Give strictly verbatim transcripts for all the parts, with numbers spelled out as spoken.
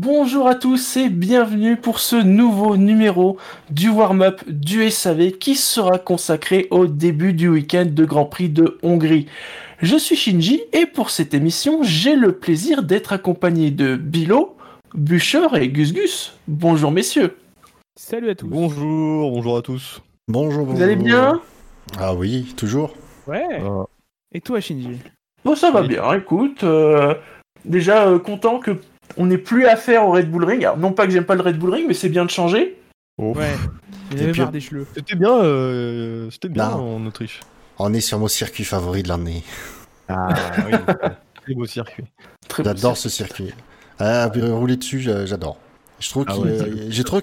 bonjour à tous et bienvenue pour ce nouveau numéro du warm-up du S A V qui sera consacré au début du week-end de Grand Prix de Hongrie. Je suis Shinji et pour cette émission, j'ai le plaisir d'être accompagné de Bilo, Bûcher et Gus Gus. Bonjour messieurs. Salut à tous. Bonjour, bonjour à tous. Bonjour, bonjour. Vous allez bien ? Ah oui, toujours. Ouais. Ah. Et toi Shinji ? Bon, ça va bien, écoute. Euh, déjà euh, content que on n'ait plus affaire au Red Bull Ring. Alors, non pas que j'aime pas le Red Bull Ring, mais c'est bien de changer. Oh. Ouais. J'avais marre des cheveux. C'était bien, euh, c'était bien là, en Autriche. On est sur mon circuit favori de l'année. Ah oui. Très beau circuit. Très beau j'adore circuit. ce circuit. Ah, rouler dessus, j'adore. Je trouve ah qu'il ouais, est... j'ai trouvé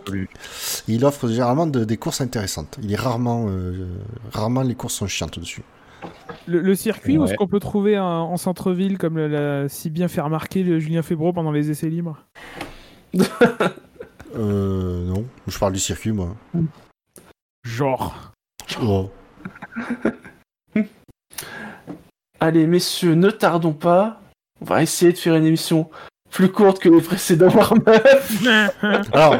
qu'il offre généralement de, des courses intéressantes. Il est rarement, euh, rarement les courses sont chiantes dessus. Le, le circuit, ouais. Où est-ce qu'on peut trouver un, en centre-ville, comme l'a si bien fait remarquer le Julien Febro pendant les essais libres? Euh, non, je parle du circuit, moi. Genre. Oh. Allez, messieurs, ne tardons pas. On va essayer de faire une émission plus courte que les précédents warm-up. Alors,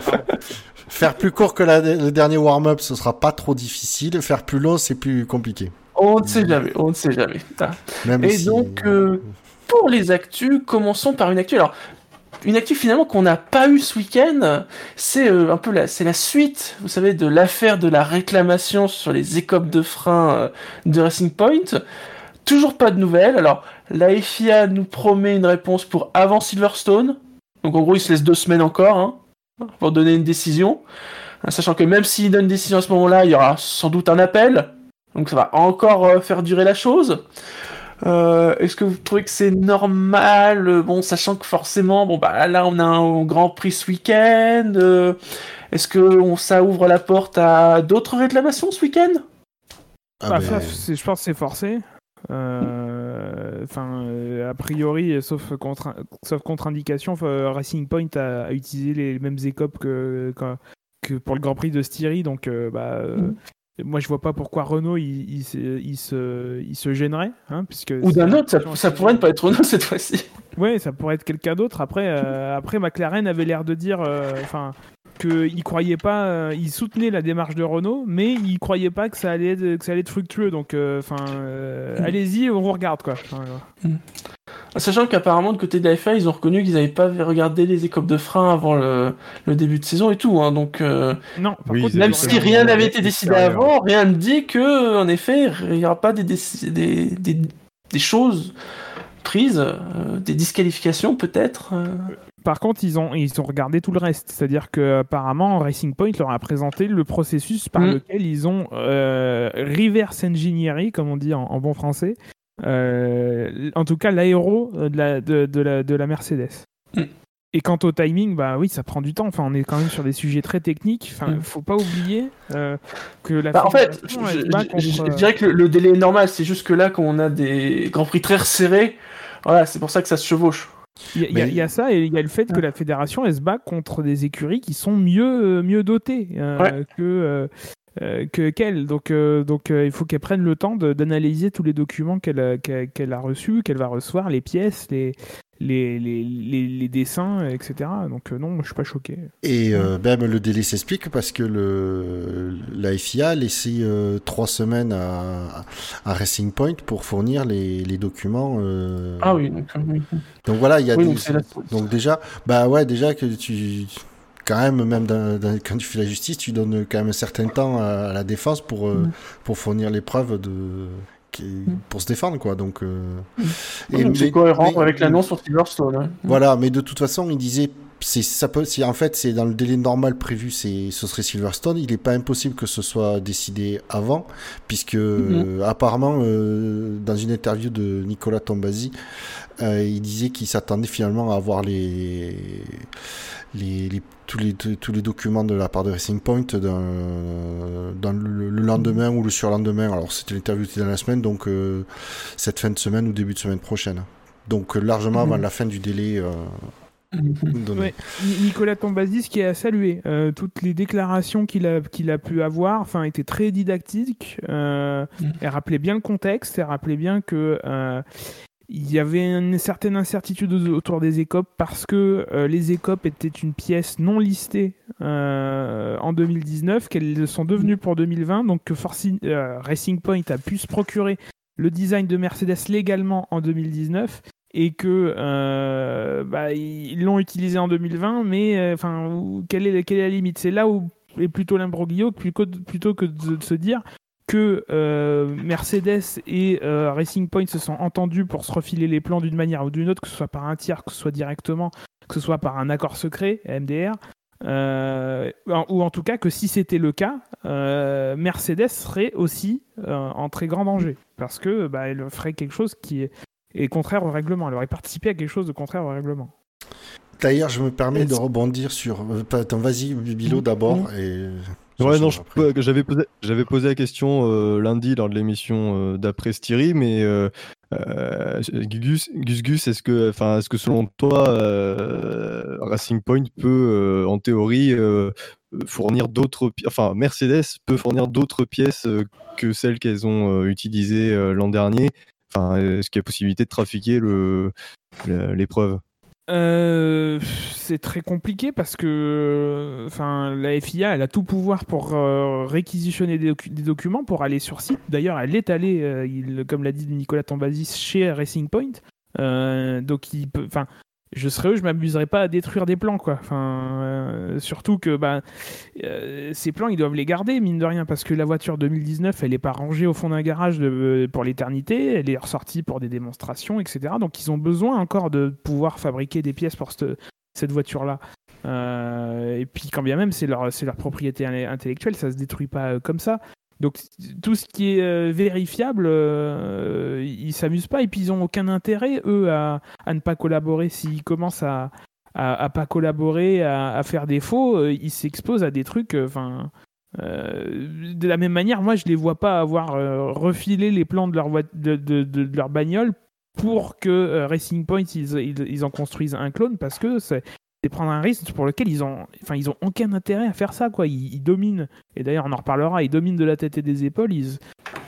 faire plus court que la, le dernier warm-up, ce sera pas trop difficile. Faire plus long, c'est plus compliqué. On ne sait jamais, on ne sait jamais. Même et si... donc, euh, pour les actus, commençons par une actu. Alors, une actu finalement qu'on n'a pas eu ce week-end, c'est euh, un peu la, c'est la suite, vous savez, de l'affaire de la réclamation sur les écopes de frein euh, de Racing Point. Toujours pas de nouvelles. Alors, la F I A nous promet une réponse pour avant Silverstone. Donc, en gros, il se laisse deux semaines encore hein, pour donner une décision. Sachant que même s'il donne une décision à ce moment-là, il y aura sans doute un appel. Donc ça va encore faire durer la chose. Euh, est-ce que vous trouvez que c'est normal ? Bon, sachant que forcément, bon bah là on a un Grand Prix ce week-end. Euh, est-ce que on, ça ouvre la porte à d'autres réclamations ce week-end ? ah bah, mais... c'est, Je pense que c'est forcé. Euh, euh, a priori, sauf, contre, sauf contre-indication, Racing Point a, a utilisé les mêmes écopes que, que, que pour le Grand Prix de Styrie. Donc euh, bah... Euh, mm. Moi, je vois pas pourquoi Renault il, il, il, il, se, il se gênerait, hein, puisque ou d'un autre, ça, ça pourrait ne pas être Renault cette fois-ci. Ouais, ça pourrait être quelqu'un d'autre. Après, euh, après McLaren avait l'air de dire, enfin, euh, que il croyait pas, euh, il soutenait la démarche de Renault, mais il croyait pas que ça allait, de, que ça allait être fructueux. Donc, enfin, euh, euh, mm. allez-y, on vous regarde quoi. Enfin, euh. mm. Sachant qu'apparemment, de côté de la F I A, ils ont reconnu qu'ils n'avaient pas regardé les écopes de frein avant le, le début de saison et tout. Hein, donc, euh, non, par oui, contre, même si rien n'avait été décidé avant, rien ne dit que, en effet, il n'y aura pas des, déc- des, des, des choses prises, euh, des disqualifications peut-être. Euh... Par contre, ils ont, ils ont regardé tout le reste. C'est-à-dire qu'apparemment, Racing Point leur a présenté le processus par mmh. lequel ils ont euh, reverse engineering, comme on dit en, en bon français. Euh, en tout cas l'aéro de la, de, de, la, de la Mercedes. Mm. Et quant au timing, bah oui, ça prend du temps. Enfin, on est quand même sur des sujets très techniques. Enfin, mm. faut pas oublier euh, que la. Bah, en fait, je, je, contre... je dirais que le, le délai est normal. C'est juste que là, quand on a des grands prix très resserrés, voilà, c'est pour ça que ça se chevauche. Il y a, mais... il y a ça et il y a le fait que la fédération elle se bat contre des écuries qui sont mieux mieux dotées euh, ouais. que. Euh, Euh, que, qu'elle. Donc, euh, donc euh, il faut qu'elle prenne le temps de, d'analyser tous les documents qu'elle a, qu'elle, qu'elle a reçus, qu'elle va recevoir, les pièces, les, les, les, les, les dessins, et cetera. Donc euh, non, je suis pas choqué. Et euh, même le délai s'explique parce que le, la F I A a laissé euh, trois semaines à, à Racing Point pour fournir les, les documents. Euh... Ah oui, donc, oui. Donc voilà, il y a oui, des... donc, la... donc déjà, bah ouais, déjà que tu... Quand même, même dans, dans, quand tu fais la justice, tu donnes quand même un certain temps à, à la défense pour, euh, mmh. pour fournir les preuves de, qui, mmh. pour se défendre, quoi. Donc, euh, mmh. et, donc c'est mais, cohérent mais, avec l'annonce sur Silverstone. Hein. Voilà, mais de toute façon, il disait, c'est, ça peut, c'est, en fait, c'est dans le délai normal prévu, c'est, ce serait Silverstone. Il n'est pas impossible que ce soit décidé avant, puisque mmh. euh, apparemment, euh, dans une interview de Nikolas Tombazis, euh, il disait qu'il s'attendait finalement à avoir les... Les, les, tous, les, tous les documents de la part de Racing Point dans, dans le, le lendemain ou le surlendemain. Alors, c'était l'interview qui était dans la semaine, donc euh, cette fin de semaine ou début de semaine prochaine. Donc, largement avant mmh. la fin du délai euh, mmh. donné. Ouais. Nicolas Tombazis, qui a salué euh, toutes les déclarations qu'il a, qu'il a pu avoir, enfin, était très didactique. Euh, mmh. Elle rappelait bien le contexte, elle rappelait bien que... Euh, Il y avait une certaine incertitude autour des écopes parce que euh, les écopes étaient une pièce non listée euh, en deux mille dix-neuf, qu'elles sont devenues pour deux mille vingt, donc que Forcing, euh, Racing Point a pu se procurer le design de Mercedes légalement en deux mille dix-neuf et que euh, bah, ils l'ont utilisé en deux mille vingt, mais enfin euh, quelle est quelle est la limite? C'est là où est plutôt l'imbroglio plutôt que de se dire que euh, Mercedes et euh, Racing Point se sont entendus pour se refiler les plans d'une manière ou d'une autre, que ce soit par un tiers, que ce soit directement, que ce soit par un accord secret, M D R, euh, ou en tout cas que si c'était le cas, euh, Mercedes serait aussi euh, en très grand danger, parce que bah, elle ferait quelque chose qui est, est contraire au règlement, elle aurait participé à quelque chose de contraire au règlement. D'ailleurs, je me permets Est-ce... de rebondir sur... Attends, vas-y, Bilo, d'abord, mmh. et... Ouais, non, je, j'avais, posé, j'avais posé la question euh, lundi lors de l'émission euh, d'après Styrie, mais euh, euh, Gus, Gus, Gus, est-ce que, enfin, est-ce que selon toi, euh, Racing Point peut, euh, en théorie, euh, fournir d'autres, pi- enfin, Mercedes peut fournir d'autres pièces euh, que celles qu'elles ont euh, utilisées euh, l'an dernier. Enfin, est-ce qu'il y a possibilité de trafiquer le, le, l'épreuve? Euh, c'est très compliqué parce que enfin, la F I A elle a tout pouvoir pour euh, réquisitionner des, docu- des documents pour aller sur site. D'ailleurs, elle est allée, euh, il, comme l'a dit Nikolas Tombazis, chez Racing Point. Euh, donc, il peut, enfin, je serais eux, je m'amuserais pas à détruire des plans, quoi. Enfin, euh, surtout que bah, euh, ces plans, ils doivent les garder, mine de rien, parce que la voiture deux mille dix-neuf, elle est pas rangée au fond d'un garage de, pour l'éternité, elle est ressortie pour des démonstrations, et cetera. Donc, ils ont besoin encore de pouvoir fabriquer des pièces pour cette, cette voiture-là. Euh, et puis, quand bien même, c'est leur, c'est leur propriété intellectuelle, ça se détruit pas comme ça. Donc, tout ce qui est euh, vérifiable, euh, ils s'amusent pas et puis ils n'ont aucun intérêt, eux, à, à ne pas collaborer. S'ils commencent à à, à pas collaborer, à, à faire des faux, euh, ils s'exposent à des trucs... Enfin, euh, de la même manière, moi, je les vois pas avoir euh, refilé les plans de leur, voie, de, de, de, de leur bagnole pour que euh, Racing Point, ils, ils, ils en construisent un clone parce que c'est... de prendre un risque pour lequel ils ont, enfin, ils ont aucun intérêt à faire ça, quoi. Ils, ils dominent, et d'ailleurs on en reparlera, ils dominent de la tête et des épaules. Ils,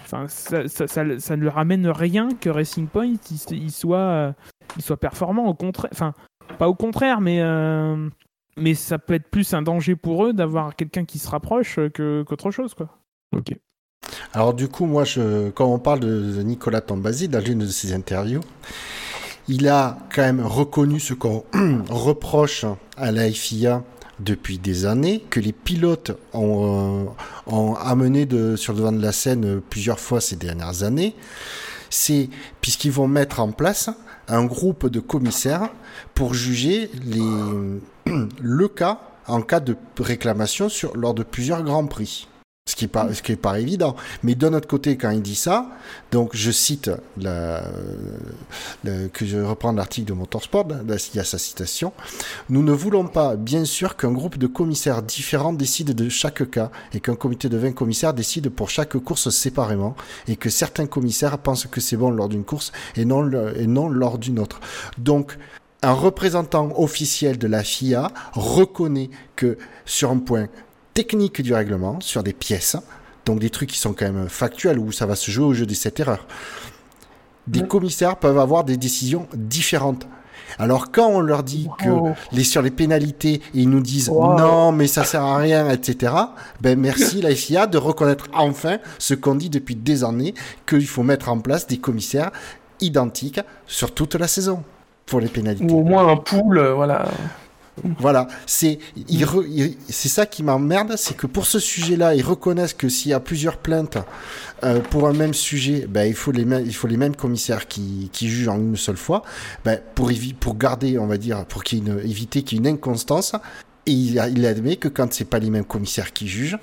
enfin, ça, ça, ça, ça ne leur amène rien que Racing Point, ils, ils soient, ils soient performants. Au contraire, enfin, pas au contraire, mais, euh, mais ça peut être plus un danger pour eux d'avoir quelqu'un qui se rapproche que qu'autre chose, quoi. Ok. Alors du coup, moi, je, quand on parle de Nicolas Tombazis dans l'une de ses interviews, il a quand même reconnu ce qu'on reproche à la F I A depuis des années, que les pilotes ont, euh, ont amené de, sur le devant de la scène plusieurs fois ces dernières années. C'est puisqu'ils vont mettre en place un groupe de commissaires pour juger les, le cas en cas de réclamation sur, lors de plusieurs grands prix. Ce qui n'est pas, pas évident. Mais d'un autre côté, quand il dit ça, donc je cite, la, la, que je reprends l'article de Motorsport, là, il y a sa citation, « Nous ne voulons pas, bien sûr, qu'un groupe de commissaires différents décide de chaque cas et qu'un comité de vingt commissaires décide pour chaque course séparément et que certains commissaires pensent que c'est bon lors d'une course et non, et non lors d'une autre. » Donc, un représentant officiel de la F I A reconnaît que, sur un point technique du règlement, sur des pièces, donc des trucs qui sont quand même factuels, où ça va se jouer au jeu des sept erreurs. Des ouais. commissaires peuvent avoir des décisions différentes. Alors quand on leur dit wow. que les, sur les pénalités, ils nous disent wow. « non, mais ça sert à rien », et cetera, ben merci la F I A de reconnaître enfin ce qu'on dit depuis des années, qu'il faut mettre en place des commissaires identiques sur toute la saison pour les pénalités. Ou au moins un pool, euh, voilà... Voilà, c'est, il re, il, c'est ça qui m'emmerde, c'est que pour ce sujet-là, ils reconnaissent que s'il y a plusieurs plaintes euh, pour un même sujet, bah, il, faut les mêmes, il faut les mêmes commissaires qui, qui jugent en une seule fois, bah, pour, évi- pour garder, on va dire, pour qu'il y ait une, éviter qu'il y ait une inconstance. Et il, a, il admet que quand c'est pas les mêmes commissaires qui jugent,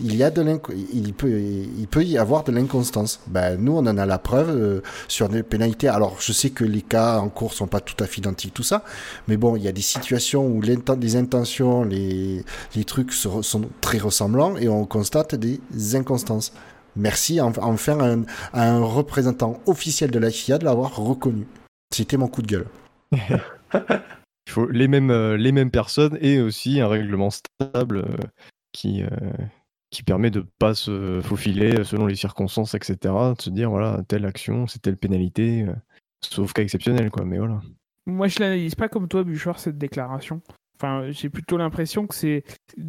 il y a de l'inc- il peut, il peut y avoir de l'inconstance. Ben nous, on en a la preuve euh, sur des pénalités. Alors, je sais que les cas en cours sont pas tout à fait identiques, tout ça, mais bon, il y a des situations où les intentions, les les trucs se, sont très ressemblants et on constate des inconstances. Merci en, enfin à un, à un représentant officiel de la F I A de l'avoir reconnu. C'était mon coup de gueule. Il faut les mêmes, euh, les mêmes personnes et aussi un règlement stable euh, qui, euh, qui permet de ne pas se faufiler selon les circonstances, et cetera. De se dire, voilà, telle action, c'est telle pénalité. Sauf cas exceptionnel, quoi, mais voilà. Moi, je l'analyse pas comme toi, Bouchard, cette déclaration. Enfin, j'ai plutôt l'impression que, c'est...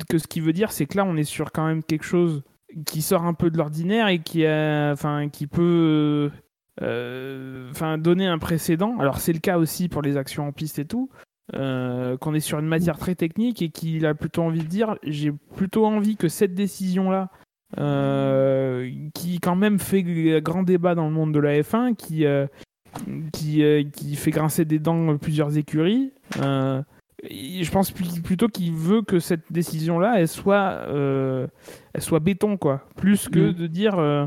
que ce qui veut dire, c'est que là, on est sur quand même quelque chose qui sort un peu de l'ordinaire et qui, a... enfin, qui peut euh... enfin, donner un précédent. Alors, c'est le cas aussi pour les actions en piste et tout, euh, qu'on est sur une matière très technique et qu'il a plutôt envie de dire, j'ai plutôt envie que cette décision-là, euh, qui quand même fait grand débat dans le monde de la F un, qui... Euh... Qui, euh, qui fait grincer des dents plusieurs écuries. Euh, je pense plutôt qu'il veut que cette décision-là, elle soit, euh, elle soit béton, quoi. Plus que de dire, euh,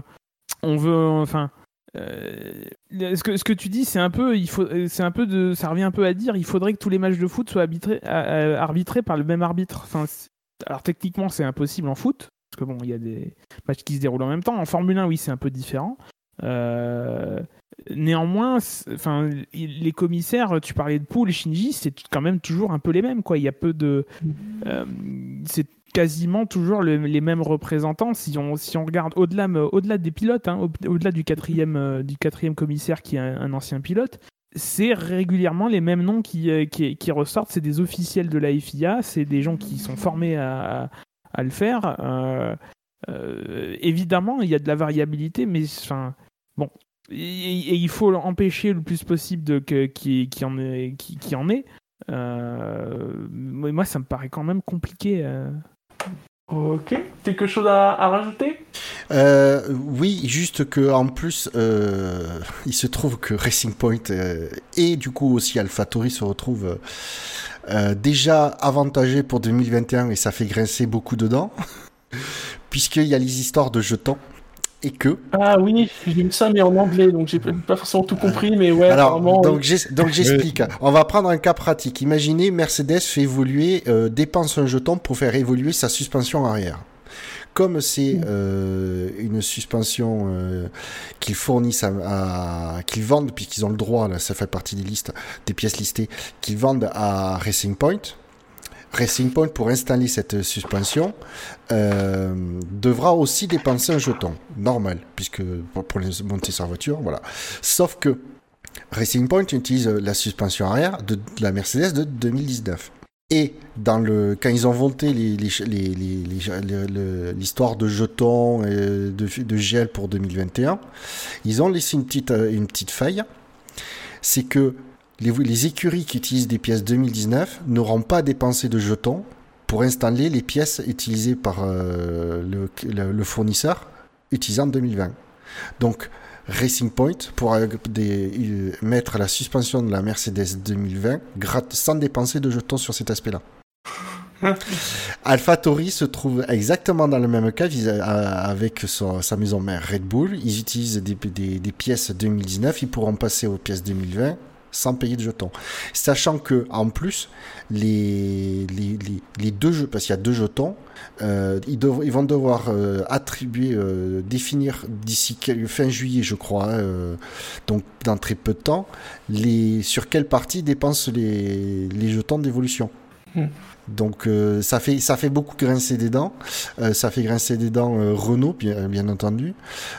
on veut, enfin, euh, ce que ce que tu dis, c'est un peu, il faut, c'est un peu de, ça revient un peu à dire, il faudrait que tous les matchs de foot soient arbitrés, à, à, arbitrés par le même arbitre. Enfin, alors techniquement, c'est impossible en foot, parce que bon, il y a des matchs qui se déroulent en même temps. En Formule un, oui, c'est un peu différent. Euh, Néanmoins, enfin, les commissaires, tu parlais de Poul et Shinji, c'est quand même toujours un peu les mêmes, quoi. Il y a peu de, euh, c'est quasiment toujours le, les mêmes représentants. Si on si on regarde au-delà au-delà des pilotes, hein, au-delà du quatrième euh, du quatrième commissaire qui est un, un ancien pilote, c'est régulièrement les mêmes noms qui, euh, qui qui ressortent. C'est des officiels de la F I A, c'est des gens qui sont formés à à le faire. Euh, euh, évidemment, il y a de la variabilité, mais enfin bon. Et il faut empêcher le plus possible de que, qui, qui en est, qui, qui en est. Euh, moi, ça me paraît quand même compliqué. Euh. Ok. Quelque chose à, à rajouter ? euh, Oui, juste que en plus, euh, il se trouve que Racing Point euh, et du coup aussi AlphaTauri se retrouvent euh, déjà avantagés pour deux mille vingt et un et ça fait grincer beaucoup dedans, puisqu'il y a les histoires de jetons. Et que... Ah oui, j'ai mis ça mais en anglais, donc j'ai pas forcément tout compris, mais ouais. Alors, vraiment, donc, oui. j'ai, donc j'explique. On va prendre un cas pratique. Imaginez, Mercedes fait évoluer, euh, dépense un jeton pour faire évoluer sa suspension arrière. Comme c'est euh, une suspension euh, qu'ils fournissent, à, à, qu'ils vendent, puisqu'ils ont le droit, là, ça fait partie des listes, des pièces listées, qu'ils vendent à Racing Point. Racing Point, pour installer cette suspension, euh, devra aussi dépenser un jeton, normal, puisque pour, pour monter sa voiture, voilà. Sauf que Racing Point utilise la suspension arrière de, de la Mercedes de deux mille dix-neuf. Et dans le, quand ils ont voté les, les, les, les, les, les, l'histoire de jetons et de, de gel pour deux mille vingt et un, ils ont laissé une petite, une petite faille, c'est que Les, les écuries qui utilisent des pièces deux mille dix-neuf n'auront pas dépensé de jetons pour installer les pièces utilisées par euh, le, le, le fournisseur utilisant deux mille vingt. Donc Racing Point pourra des, mettre la suspension de la Mercedes deux mille vingt grat- sans dépenser de jetons sur cet aspect-là. AlphaTauri se trouve exactement dans le même cas avec son, sa maison mère Red Bull. Ils utilisent des, des, des pièces deux mille dix-neuf, ils pourront passer aux pièces deux mille vingt sans payer de jetons. Sachant que, en plus, les, les, les, les deux jeux, parce qu'il y a deux jetons, euh, ils, dev, ils vont devoir euh, attribuer, euh, définir d'ici quel, fin juillet, je crois, euh, donc dans très peu de temps, les, sur quelle partie dépensent les, les jetons d'évolution. Mmh. Donc euh, ça fait ça fait beaucoup grincer des dents, euh, ça fait grincer des dents euh, Renault bien, bien entendu,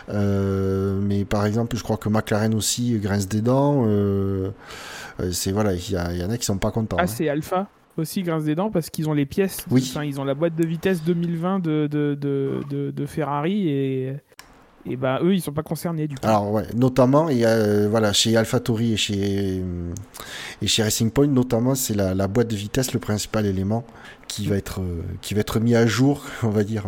euh, mais par exemple je crois que McLaren aussi grince des dents, euh, c'est voilà il y, y en a qui sont pas contents. Ah hein. C'est Alpha aussi grince des dents parce qu'ils ont les pièces, oui. Enfin, ils ont la boîte de vitesse deux mille vingt de de de de, de Ferrari et Et ben eux ils sont pas concernés du coup. Alors ouais, notamment il y a euh, voilà chez AlphaTauri et chez euh, et chez Racing Point notamment c'est la, la boîte de vitesse le principal élément qui va être euh, qui va être mis à jour on va dire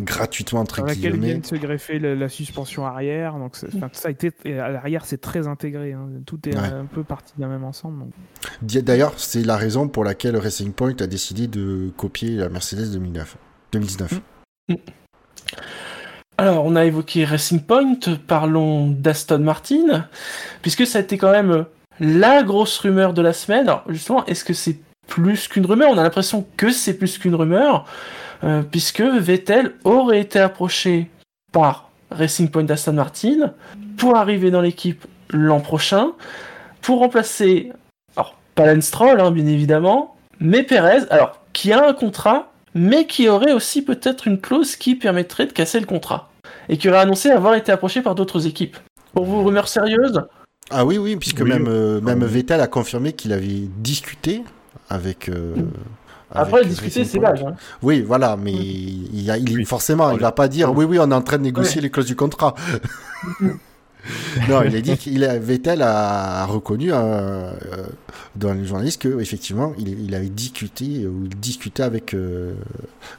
gratuitement entre guillemets. Laquelle vient de se greffer la, la suspension arrière donc ça a été à l'arrière c'est très intégré hein, tout est ouais. un peu parti d'un même ensemble. Donc. D'ailleurs c'est la raison pour laquelle Racing Point a décidé de copier la Mercedes deux mille neuf. Mmh. Mmh. Alors, on a évoqué Racing Point, parlons d'Aston Martin, puisque ça a été quand même la grosse rumeur de la semaine. Alors, justement, est-ce que c'est plus qu'une rumeur ? On a l'impression que c'est plus qu'une rumeur, euh, puisque Vettel aurait été approché par Racing Point d'Aston Martin pour arriver dans l'équipe l'an prochain, pour remplacer, alors, pas Lance Stroll, hein, bien évidemment, mais Pérez, alors, qui a un contrat, mais qui aurait aussi peut-être une clause qui permettrait de casser le contrat, et qui aurait annoncé avoir été approché par d'autres équipes. Pour vous, rumeur sérieuse ? Ah oui, oui, puisque oui, même, euh, même oui. Vettel a confirmé qu'il avait discuté avec... Euh, oui. Après, discuter, c'est l'âge. Hein. Oui, voilà, mais oui. il, a, il oui. forcément, il va pas dire oui, oui, on est en train de négocier oui. les clauses du contrat. Non, il a dit qu'il a, Vettel a reconnu euh, dans les journalistes que effectivement, il, il avait discuté ou il discutait avec euh,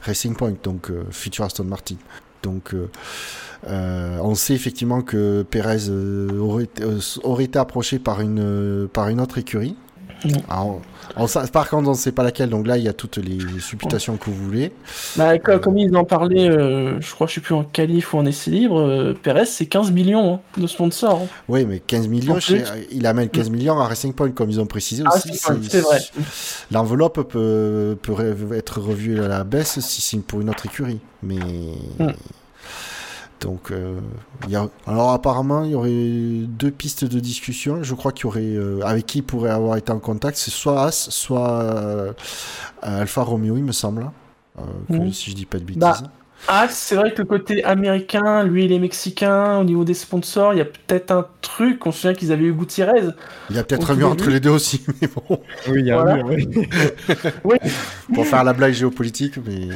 Racing Point, donc euh, futur Aston Martin. Donc, euh, euh, on sait effectivement que Pérez euh, aurait, euh, aurait été approché par une euh, par une autre écurie. Alors, on, on, par contre, on ne sait pas laquelle, donc là, il y a toutes les supputations que vous voulez. Bah, comme, euh, comme ils en parlaient, euh, je crois, je ne sais plus, en qualif ou en essai libre, euh, Pérez, c'est quinze millions hein, de sponsors. Hein. Oui, mais quinze millions, chez, il amène quinze millions à Racing Point, comme ils ont précisé ah, aussi. C'est, c'est vrai. L'enveloppe peut, peut être revue à la baisse si c'est pour une autre écurie. Mais. Hmm. Donc, euh, y a... alors apparemment, il y aurait deux pistes de discussion. Je crois qu'il y aurait euh, avec qui il pourrait avoir été en contact, c'est soit Haas, soit euh, Alfa Romeo, il me semble, euh, que, mmh. si je dis pas de bêtises. Bah, Haas, c'est vrai que le côté américain, lui, il est mexicain. Au niveau des sponsors, il y a peut-être un truc. On se souvient qu'ils avaient eu Gutiérrez. Il y a peut-être un mur entre les deux aussi, mais bon. Oui, il y a voilà. un mur. Oui. oui. Pour faire la blague géopolitique, mais.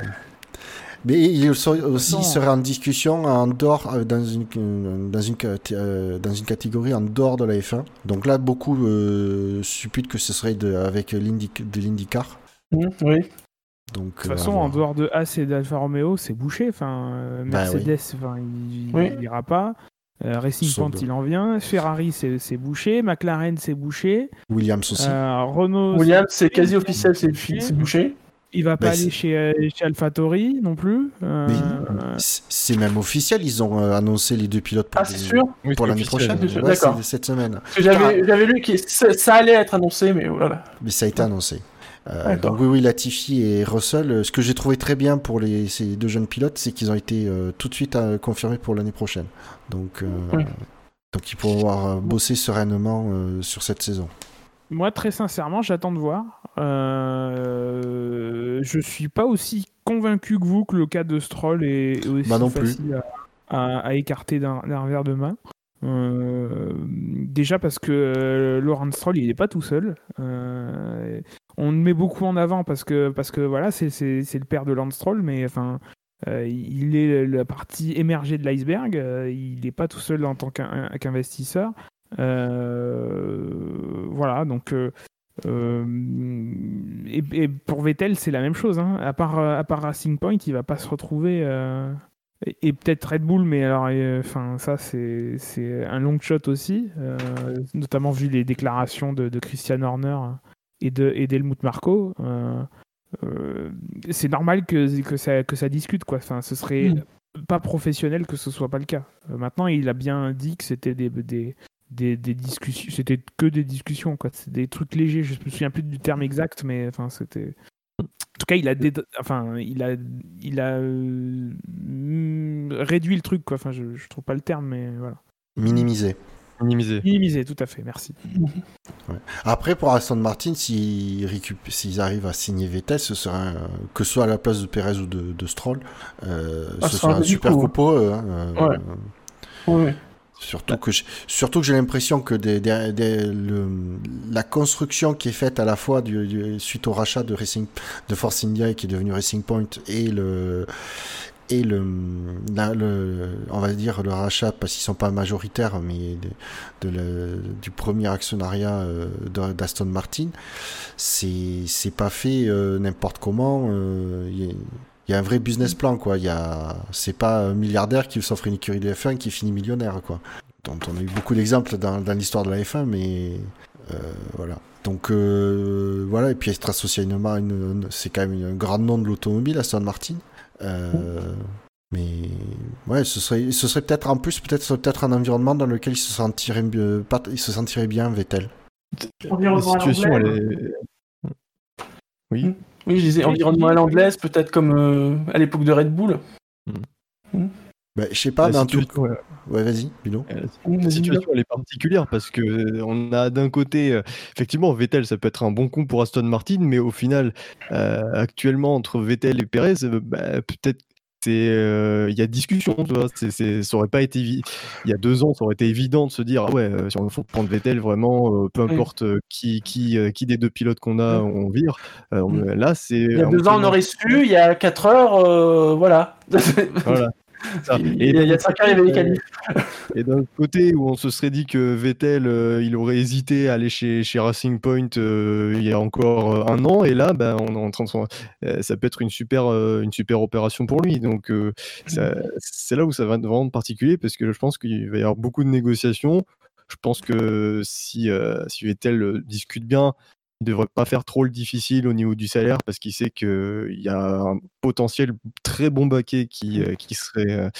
Mais il serait aussi il serait en discussion en dehors dans une dans une dans une catégorie en dehors de la F un. Donc là, beaucoup euh, supputent que ce serait de, avec l'Indy, de l'IndyCar. Mmh, oui. Donc, de toute façon, euh, en dehors de Haas et d'Alfa Romeo, c'est bouché. Enfin, euh, Mercedes, bah oui. il, il, oui. il ira pas. Euh, Racing Point, il en vient. Ferrari, c'est, c'est bouché. McLaren, c'est bouché. Williams aussi. Euh, Renault. Williams, c'est, c'est quasi officiel, c'est, c'est bouché. Il ne va ben pas c'est... aller chez, euh, chez AlphaTauri non plus. Euh... Mais c'est même officiel, ils ont euh, annoncé les deux pilotes pour, ah, c'est les... sûr oui, pour c'est l'année officiel, prochaine. Ouais, c'est cette semaine. J'avais, j'avais lu que ça allait être annoncé, mais voilà. Mais ça a été annoncé. Euh, donc oui, oui, Latifi et Russell. Ce que j'ai trouvé très bien pour les, ces deux jeunes pilotes, c'est qu'ils ont été euh, tout de suite euh, confirmés pour l'année prochaine. Donc, euh, oui. donc ils pourront avoir bossé sereinement euh, sur cette saison. Moi, très sincèrement, j'attends de voir. Euh, je suis pas aussi convaincu que vous que le cas de Stroll est aussi bah non facile à, à, à écarter d'un, d'un revers de main. Euh, déjà parce que euh, Lawrence Stroll, il est pas tout seul. Euh, on le met beaucoup en avant parce que parce que voilà, c'est c'est, c'est le père de Lance Stroll, mais enfin. Euh, il est la partie émergée de l'iceberg. Euh, il n'est pas tout seul en tant qu'in, qu'investisseur. Euh, voilà, donc euh, euh, et, et pour Vettel, c'est la même chose. Hein. À part à part Racing Point, il va pas se retrouver euh, et, et peut-être Red Bull, mais alors, enfin euh, ça c'est c'est un long shot aussi, euh, notamment vu les déclarations de, de Christian Horner et de et d'Helmut Marko. Euh, euh, c'est normal que que ça que ça discute quoi. Enfin, ce serait mmh. pas professionnel que ce soit pas le cas. Euh, maintenant, il a bien dit que c'était des, des Des, des discussions, c'était que des discussions, quoi. C'est des trucs légers. Je me souviens plus du terme exact, mais enfin, c'était. En tout cas, il a, dé... enfin, il a, il a euh... réduit le truc, quoi. Enfin, je, je trouve pas le terme, mais voilà. Minimisé. Minimisé. Minimisé, tout à fait. Merci. Ouais. Après, pour Aston Martin, s'ils, récup... s'ils arrivent à signer Vettel, ce sera un... que ce soit à la place de Pérez ou de, de Stroll, euh, ah, ce sera un super coup pour eux. Hein. Euh, ouais. Euh... ouais. Surtout que, je, surtout que j'ai l'impression que des, des, des, le, la construction qui est faite à la fois du, du, suite au rachat de, Racing, de Force India qui est devenu Racing Point et le, et le, la, le on va dire le rachat parce qu'ils sont pas majoritaires mais de, de le, du premier actionnariat d'Aston Martin, c'est c'est pas fait euh, n'importe comment. Euh, y est, Il y a un vrai business plan, quoi. Il y a, c'est pas un milliardaire qui s'offre une écurie de F un qui finit millionnaire, quoi. Dont on a eu beaucoup d'exemples dans, dans l'histoire de la F un, mais euh, voilà. Donc euh, voilà, et puis être associé à une marque, c'est quand même un grand nom de l'automobile, Aston Martin. Euh, mmh. Mais ouais, ce serait, ce serait peut-être en plus, peut-être, ce serait peut-être un environnement dans lequel il se sentirait, euh, pas, il se sentirait bien, Vettel. La situation, elle est. Oui. Mmh. Oui, je disais environnement à l'anglaise, peut-être comme euh, à l'époque de Red Bull. Mmh. Mmh. Bah, je sais pas, d'un tout. Ouais, ouais vas-y, Bilo. Euh, mmh, la situation vas-y, elle est particulière parce que euh, on a d'un côté, euh, effectivement, Vettel, ça peut être un bon coup pour Aston Martin, mais au final, euh, actuellement, entre Vettel et Pérez, euh, bah, peut-être c'est euh, y a discussion, tu vois, c'est, c'est, ça aurait pas été il y a deux ans, ça aurait été évident de se dire ah ouais, euh, si on faut prendre Vettel vraiment, euh, peu importe euh, qui qui euh, qui des deux pilotes qu'on a, on vire. Euh, là, c'est il y a deux ans on aurait su, il y a quatre heures, euh, voilà. Voilà. Ça. Et il y a cinq ans, il y avait les qualifs. Et d'un côté où on se serait dit que Vettel, euh, il aurait hésité à aller chez, chez Racing Point euh, il y a encore un an, et là, ben, on est en train de, euh, ça peut être une super, euh, une super opération pour lui. Donc, euh, ça, c'est là où ça va être vraiment particulier, parce que je pense qu'il va y avoir beaucoup de négociations. Je pense que si, euh, si Vettel discute bien, il ne devrait pas faire trop le difficile au niveau du salaire, parce qu'il sait qu'il y a un potentiel très bon baquet qui, qui serait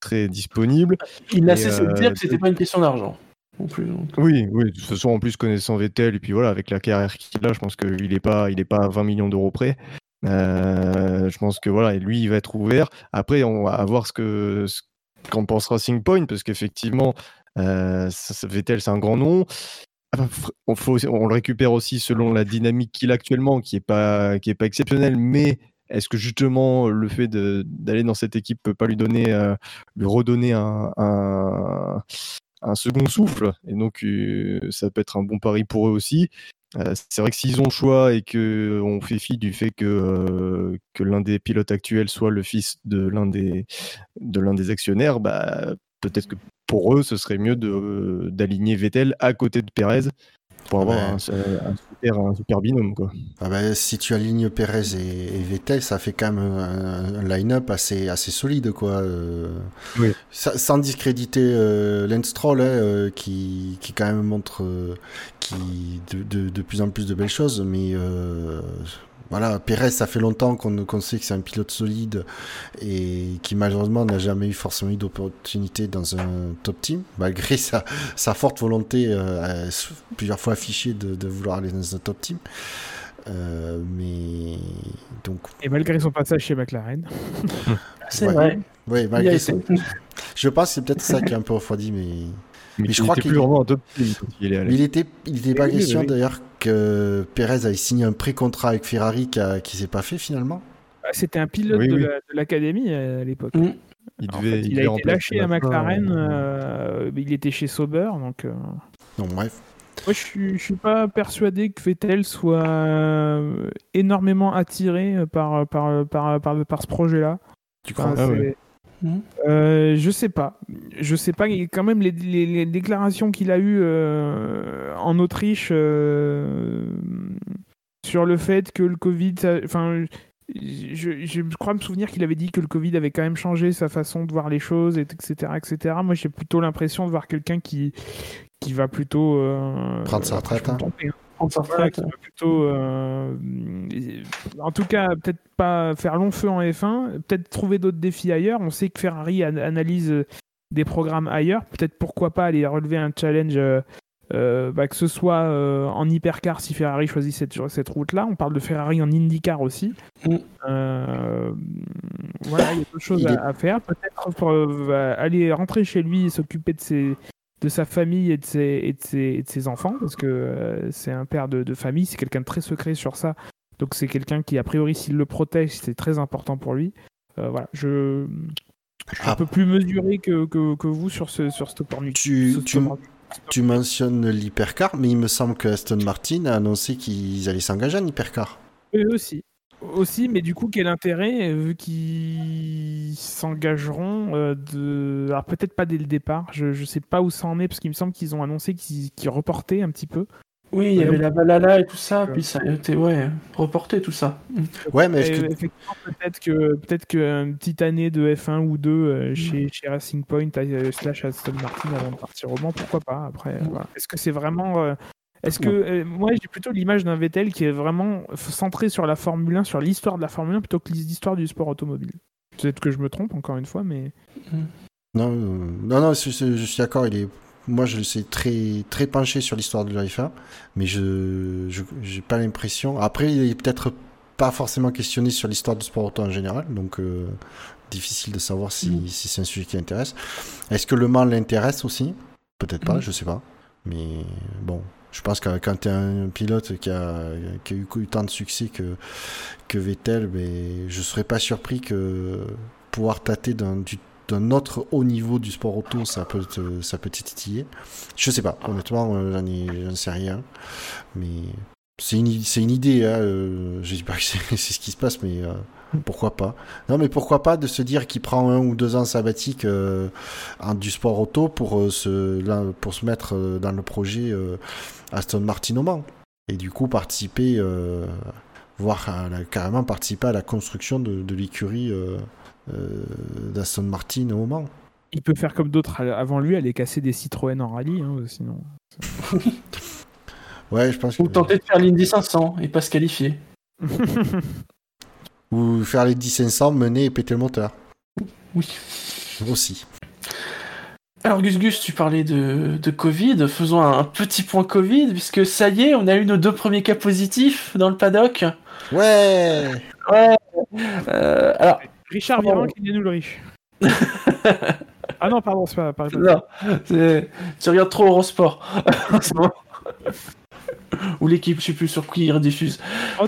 très disponible. Il a cessé euh, de dire que ce n'était pas une question d'argent. En plus, donc. Oui, oui, de toute façon, en plus, connaissant Vettel, et puis voilà, avec la carrière qu'il a, je pense qu'il n'est pas, il est pas à vingt millions d'euros près. Euh, je pense que voilà, et lui, il va être ouvert. Après, on va voir ce, que, ce qu'en pense Racing Point, parce qu'effectivement, euh, Vettel, c'est un grand nom. On, faut, on le récupère aussi selon la dynamique qu'il a actuellement, qui n'est pas, qui est pas exceptionnelle, mais est-ce que justement le fait de, d'aller dans cette équipe ne peut pas lui, donner, euh, lui redonner un, un, un second souffle? Et donc euh, ça peut être un bon pari pour eux aussi. Euh, c'est vrai que s'ils ont le choix et qu'on fait fi du fait que, euh, que l'un des pilotes actuels soit le fils de l'un des, de l'un des actionnaires, bah, peut-être que pour eux, ce serait mieux de, d'aligner Vettel à côté de Pérez pour avoir ah bah, un, un, super, un super binôme. Quoi. Ah bah, si tu alignes Pérez et, et Vettel, ça fait quand même un, un line-up assez, assez solide. Quoi. Euh, oui. ça, sans discréditer euh, Lance Stroll, hein, euh, qui, qui quand même montre euh, qui, de, de, de plus en plus de belles choses, mais... Euh, Voilà, Pérez, ça fait longtemps qu'on, qu'on sait que c'est un pilote solide et qui malheureusement n'a jamais eu forcément eu d'opportunité dans un top team, malgré sa, sa forte volonté euh, plusieurs fois affichée de, de vouloir aller dans un top team. Euh, mais donc. Et malgré son passage chez McLaren. C'est ouais. vrai. Oui, malgré son... Je pense que c'est peut-être ça qui a un peu refroidi, mais. Mais, mais je crois qu'il n'était il pas oui, question oui. d'ailleurs que Pérez avait signé un pré-contrat avec Ferrari qui ne s'est pas fait finalement. C'était un pilote oui, de, oui. La, de l'académie à l'époque. Mmh. Il, devait, en fait, il, il a été lâché à McLaren, fin, euh, il était chez Sauber. Donc, euh... donc bref. Moi je ne suis pas persuadé que Vettel soit énormément attiré par, par, par, par, par ce projet-là. Tu crois enfin, ah, ouais. Mmh. Euh, je sais pas, je sais pas. Quand même, les, les, les déclarations qu'il a eues euh, en Autriche euh, sur le fait que le Covid, enfin, je, je crois me souvenir qu'il avait dit que le Covid avait quand même changé sa façon de voir les choses, et cetera, et cetera. Moi, j'ai plutôt l'impression de voir quelqu'un qui qui va plutôt euh, prendre sa retraite. Voilà, qui va plutôt, euh, en tout cas, peut-être pas faire long feu en F un, peut-être trouver d'autres défis ailleurs. On sait que Ferrari analyse des programmes ailleurs. Peut-être pourquoi pas aller relever un challenge, euh, bah, que ce soit euh, en hypercar si Ferrari choisit cette, cette route-là. On parle de Ferrari en IndyCar aussi. Oui. Euh, voilà, il y a d'autres choses est... à, à faire. Peut-être pour, euh, aller rentrer chez lui et s'occuper de ses... de sa famille et de ses, et de ses, et de ses enfants, parce que euh, c'est un père de, de famille, c'est quelqu'un de très secret sur ça, donc c'est quelqu'un qui, a priori, s'il le protège, c'est très important pour lui. Euh, voilà, je, je suis ah. un peu plus mesuré que, que, que vous sur ce sur cette opportunité. Tu, ce tu, m- tu mentionnes l'hypercar, mais il me semble que Aston Martin a annoncé qu'ils allaient s'engager en hypercar. Eux aussi. Aussi, mais du coup, quel intérêt, vu qu'ils s'engageront euh, de... Alors, peut-être pas dès le départ, je ne sais pas où ça en est, parce qu'il me semble qu'ils ont annoncé qu'ils, qu'ils reportaient un petit peu. Oui, il y avait la Valhalla et tout ça, puis ça a été ouais, reporté tout ça. Ouais, mais est-ce que... Effectivement, peut-être que peut-être qu'une petite année de F un ou deux euh, chez, chez Racing Point euh, slash Aston Martin avant de partir au Mans, pourquoi pas après euh, voilà. Est-ce que c'est vraiment... Euh... Est-ce que euh, moi j'ai plutôt l'image d'un Vettel qui est vraiment centré sur la Formule un, sur l'histoire de la Formule un plutôt que l'histoire du sport automobile. Peut-être que je me trompe encore une fois, mais non, non, non, c'est, c'est, je suis d'accord. Il est, moi je le sais très, très penché sur l'histoire de la F un, mais je, je, j'ai pas l'impression. Après, il est peut-être pas forcément questionné sur l'histoire du sport auto en général, donc euh, difficile de savoir si, mmh. si c'est un sujet qui l'intéresse. Est-ce que Le Mans l'intéresse aussi ? Peut-être pas, mmh. je sais pas, mais bon. Je pense que quand tu es un pilote qui a, qui a eu tant de succès que, que Vettel, mais je ne serais pas surpris que, pouvoir tâter d'un, du, d'un autre haut niveau du sport auto, ça peut te, ça peut te titiller. Je sais pas, honnêtement, euh, j'en, ai, j'en sais rien. Mais c'est une, c'est une idée, hein, euh, je dis pas que c'est, c'est ce qui se passe, mais euh, pourquoi pas. Non, mais pourquoi pas de se dire qu'il prend un ou deux ans sabbatique euh, en, du sport auto pour, euh, se, là, pour se mettre euh, dans le projet euh, Aston Martin au Mans. Et du coup, participer, euh, voire à la, carrément participer à la construction de, de l'écurie euh, euh, d'Aston Martin au Mans. Il peut faire comme d'autres avant lui, aller casser des Citroën en rallye, hein, sinon. Ouais, je pense que... Ou tenter de faire l'Indy cinq cents et pas se qualifier. Ou faire l'Indy cinq cents, mener et péter le moteur. Oui. Aussi. Alors Gus Gus, tu parlais de, de Covid, faisons un petit point Covid, puisque ça y est, on a eu nos deux premiers cas positifs dans le paddock. Ouais. Ouais. Euh, alors Richard Virin, qui est nous le riche. Ah non, pardon, c'est pas... Pardon. Non, c'est... tu regardes trop Eurosport en ce moment. Ou l'équipe, je sais plus sur qui, ils rediffusent. Oh,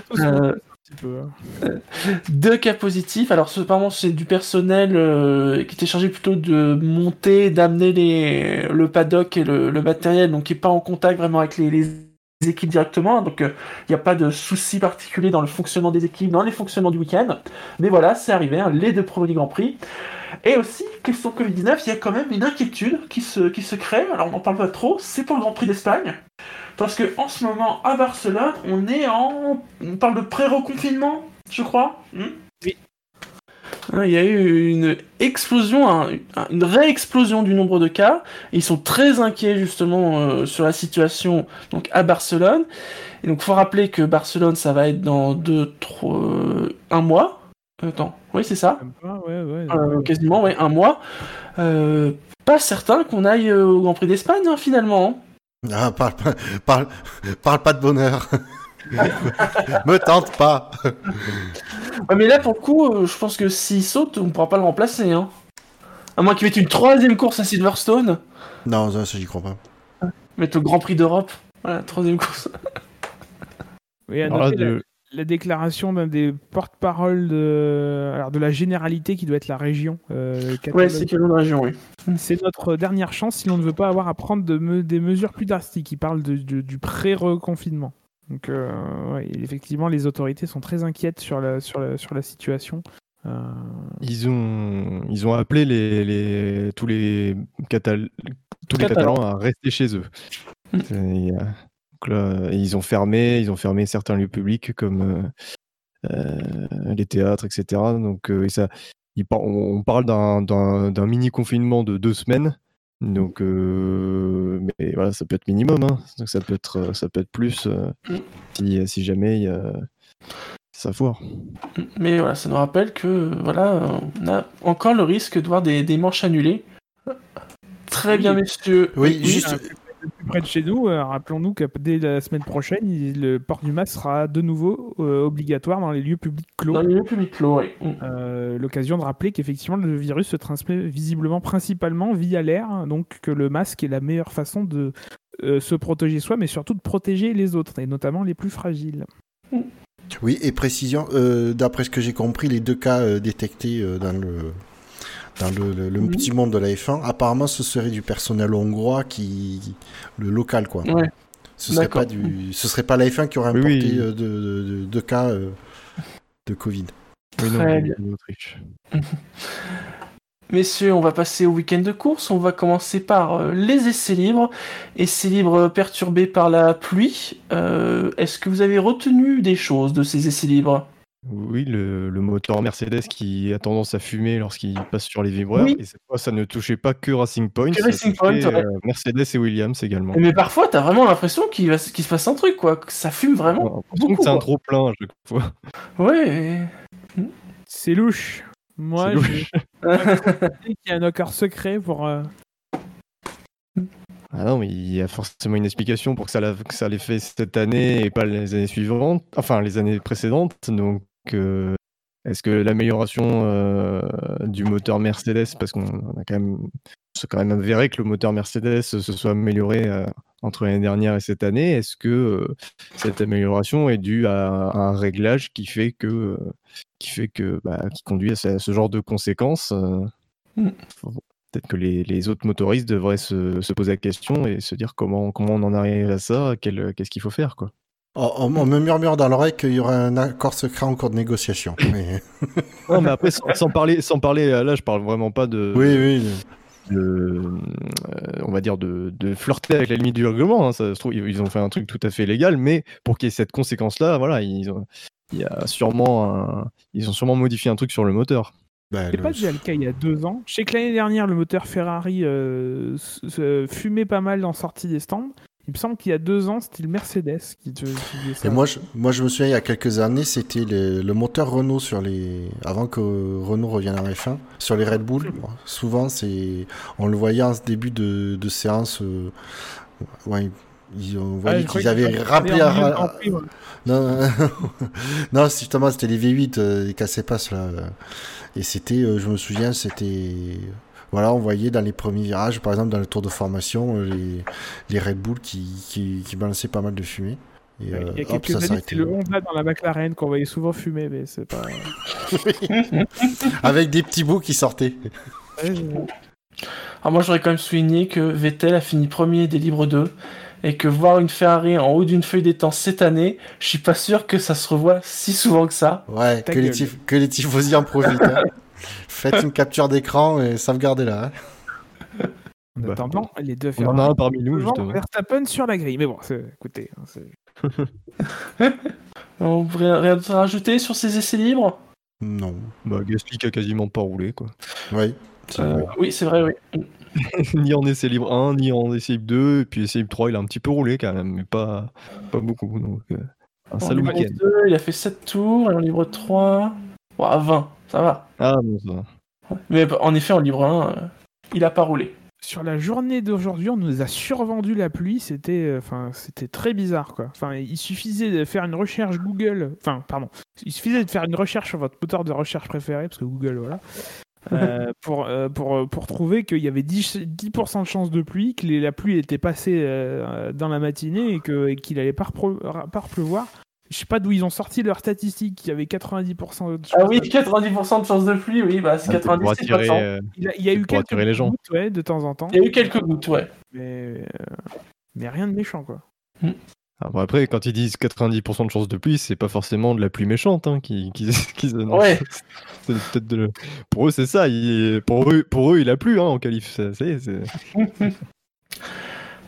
deux cas positifs. Alors, apparemment, c'est du personnel euh, qui était chargé plutôt de monter, d'amener les, le paddock et le, le matériel, donc qui n'est pas en contact vraiment avec les, les équipes directement. Donc, il euh, n'y a pas de souci particulier dans le fonctionnement des équipes, dans les fonctionnements du week-end. Mais voilà, c'est arrivé, hein, les deux premiers Grands Prix. Et aussi, question Covid dix-neuf, il y a quand même une inquiétude qui se, qui se crée. Alors, on n'en parle pas trop, c'est pour le Grand Prix d'Espagne. Parce que en ce moment, à Barcelone, on est en... On parle de pré-reconfinement, je crois. Mmh. Oui. Il y a eu une explosion, un, une réexplosion du nombre de cas. Ils sont très inquiets, justement, euh, sur la situation donc, à Barcelone. Et donc, il faut rappeler que Barcelone, ça va être dans deux, trois, euh, un mois. Attends, oui, c'est ça. Ouais, ouais, ouais. Euh, quasiment, ouais, un mois. Euh, pas certain qu'on aille au Grand Prix d'Espagne, hein, finalement. Ah, parle pas, parle, parle pas de bonheur. Me tente pas. Ouais, mais là, pour le coup, euh, je pense que s'il saute, on pourra pas le remplacer. Hein. À moins qu'il mette une troisième course à Silverstone. Non, ça, ça j'y crois pas. Mettre le Grand Prix d'Europe. Voilà, troisième course. Oui, à noter la, la déclaration d'un des porte-paroles de, alors, de la généralité qui doit être la région. Euh, ouais, c'est que la région, oui. C'est notre dernière chance si l'on ne veut pas avoir à prendre de me, des mesures plus drastiques. Il parle de, de, du pré-reconfinement. Donc, euh, ouais, effectivement, les autorités sont très inquiètes sur la, sur la, sur la situation. Euh... Ils, ont, ils ont appelé les, les, tous les, Catal- tous les Catalans à rester chez eux. Et, euh, donc là, ils, ont fermé, ils ont fermé certains lieux publics comme euh, euh, les théâtres, et cetera. Donc, euh, et ça... On parle d'un, d'un, d'un mini-confinement de deux semaines, donc euh, mais voilà, ça peut être minimum, hein. Donc ça peut être, ça peut être plus euh, si, si jamais il y a ça foire. Mais voilà, ça nous rappelle que voilà, on a encore le risque de voir des, des manches annulées. Très bien, messieurs. Oui, oui juste. Plus près de chez nous, euh, rappelons-nous que dès la semaine prochaine, il, le port du masque sera de nouveau euh, obligatoire dans les lieux publics clos. Dans les lieux publics clos, oui. Euh, l'occasion de rappeler qu'effectivement, le virus se transmet visiblement principalement via l'air, donc que le masque est la meilleure façon de euh, se protéger soi, mais surtout de protéger les autres, et notamment les plus fragiles. Oui, et précision, euh, d'après ce que j'ai compris, les deux cas euh, détectés euh, dans le... dans le, le, le mmh. petit monde de la F un, apparemment ce serait du personnel hongrois qui le local quoi. Ouais. Ce serait D'accord. pas du ce serait pas la F un qui aurait importé oui. de, de, de, de cas euh, de Covid. Très non, bien. Messieurs, on va passer au week-end de course. On va commencer par euh, les essais libres. Essais libres perturbés par la pluie. Euh, est-ce que vous avez retenu des choses de ces essais libres ? Oui, le, le moteur Mercedes qui a tendance à fumer lorsqu'il passe sur les vibreurs. Oui. Et cette fois, ça ne touchait pas que Racing Point, que Racing Point ouais. Mercedes et Williams également. Mais parfois, t'as vraiment l'impression qu'il, va, qu'il se passe un truc, quoi. Que ça fume vraiment. Ouais, beaucoup, que c'est quoi. Un trop plein à chaque fois. Ouais. C'est louche. Moi, c'est louche. Je qu'il y a un accord secret pour. Euh... Ah non, mais il y a forcément une explication pour que ça, l'a... que ça l'ait fait cette année et pas les années suivantes, enfin les années précédentes. Donc. Que Est-ce que l'amélioration euh, du moteur Mercedes, parce qu'on a quand même, c'est quand même avéré que le moteur Mercedes se soit amélioré euh, entre l'année dernière et cette année, est-ce que euh, cette amélioration est due à, à un réglage qui fait que, euh, qui fait que, bah, qui conduit à ce, à ce genre de conséquences euh, mm. Peut-être que les, les autres motoristes devraient se, se poser la question et se dire comment, comment on en arrive à ça, quel, qu'est-ce qu'il faut faire, quoi. On, on me murmure dans l'oreille qu'il y aura un accord secret en cours de négociation. Mais... non, mais après, sans, sans, parler, sans parler, là, je parle vraiment pas de... Oui, oui. De, euh, on va dire, de, de flirter avec la limite du règlement. Hein, ça se trouve, ils ont fait un truc tout à fait légal, mais pour qu'il y ait cette conséquence-là, voilà, ils ont, il y a sûrement un, ils ont sûrement modifié un truc sur le moteur. Ben, c'est le... pas déjà le cas il y a deux ans. Je sais que l'année dernière, le moteur Ferrari euh, fumait pas mal en sortie des stands. Il me semble qu'il y a deux ans, c'était le Mercedes qui te disait ça. Et moi, je, moi, je me souviens, il y a quelques années, c'était les, le moteur Renault sur les... avant que Renault revienne en F un, sur les Red Bull. Bon, souvent, c'est... on le voyait en ce début de, de séance. Euh... Ouais, ils, on voyait ah, qu'ils avaient rappelé... À... Prix, ouais. Non, non, justement, c'était les V huit, euh, les cassez-passes. Là. Et c'était, euh, je me souviens, c'était... Voilà, on voyait dans les premiers virages, par exemple dans le tour de formation, les, les Red Bull qui, qui, qui balançaient pas mal de fumée. Et, il y a euh, quelques hop, ça années, s'arrêtait. C'est le Honda dans la McLaren qu'on voyait souvent fumer, mais c'est pas... Avec des petits bouts qui sortaient. Alors moi, j'aurais quand même souligné que Vettel a fini premier des libres deux, et que voir une Ferrari en haut d'une feuille d'étang cette année, je suis pas sûr que ça se revoit si souvent que ça. Ouais, que les, tif- que les tifosi en profitent. Hein. Faites une capture d'écran et sauvegardez-la. Hein. En attendant, les deux Ferrari. On en a un parmi nous, justement. Verstappen sur la grille. Mais bon, c'est... écoutez. C'est... On pourrait rien rajouter sur ces essais libres ? Non. Bah, Gasly qui a quasiment pas roulé, quoi. Oui. C'est euh, oui, c'est vrai, oui. Ni en essai libre un, ni en essai libre deux. Et puis essai libre trois, il a un petit peu roulé, quand même, mais pas, pas beaucoup. Donc, euh... un sale week-end. deux, il a fait sept tours, et en libre trois. Bon, à vingt. Ça va. Ah, bon, ça va. Mais en effet, en libre un, euh, il a pas roulé. Sur la journée d'aujourd'hui, on nous a survendu la pluie. C'était, enfin, euh, c'était très bizarre, quoi. Enfin, il suffisait de faire une recherche Google. Enfin, pardon. Il suffisait de faire une recherche sur votre moteur de recherche préféré, parce que Google, voilà, euh, pour euh, pour pour trouver qu'il y avait dix pour cent de chances de pluie, que les, la pluie était passée euh, dans la matinée et que et qu'il allait pas pleuvoir. Je sais pas d'où ils ont sorti leurs statistiques, il y avait quatre-vingt-dix pour cent de chances. Ah oui, quatre-vingt-dix pour cent de chances de pluie, oui, bah c'est ah, quatre-vingt-dix pour cent. Pour attirer, euh, il, a, il y a eu quelques les gens. Gouttes, ouais, de temps en temps. Il y a eu quelques gouttes, ouais. Mais, euh, mais rien de méchant, quoi. Hmm. Après, quand ils disent quatre-vingt-dix pour cent de chances de pluie, c'est pas forcément de la pluie méchante, hein, qu'ils, qu'ils, qu'ils annoncent. Ouais. C'est peut-être de... Pour eux, c'est ça. Il... Pour, eux, pour eux, il a plu, hein, en qualif. Ça, ça y est, c'est...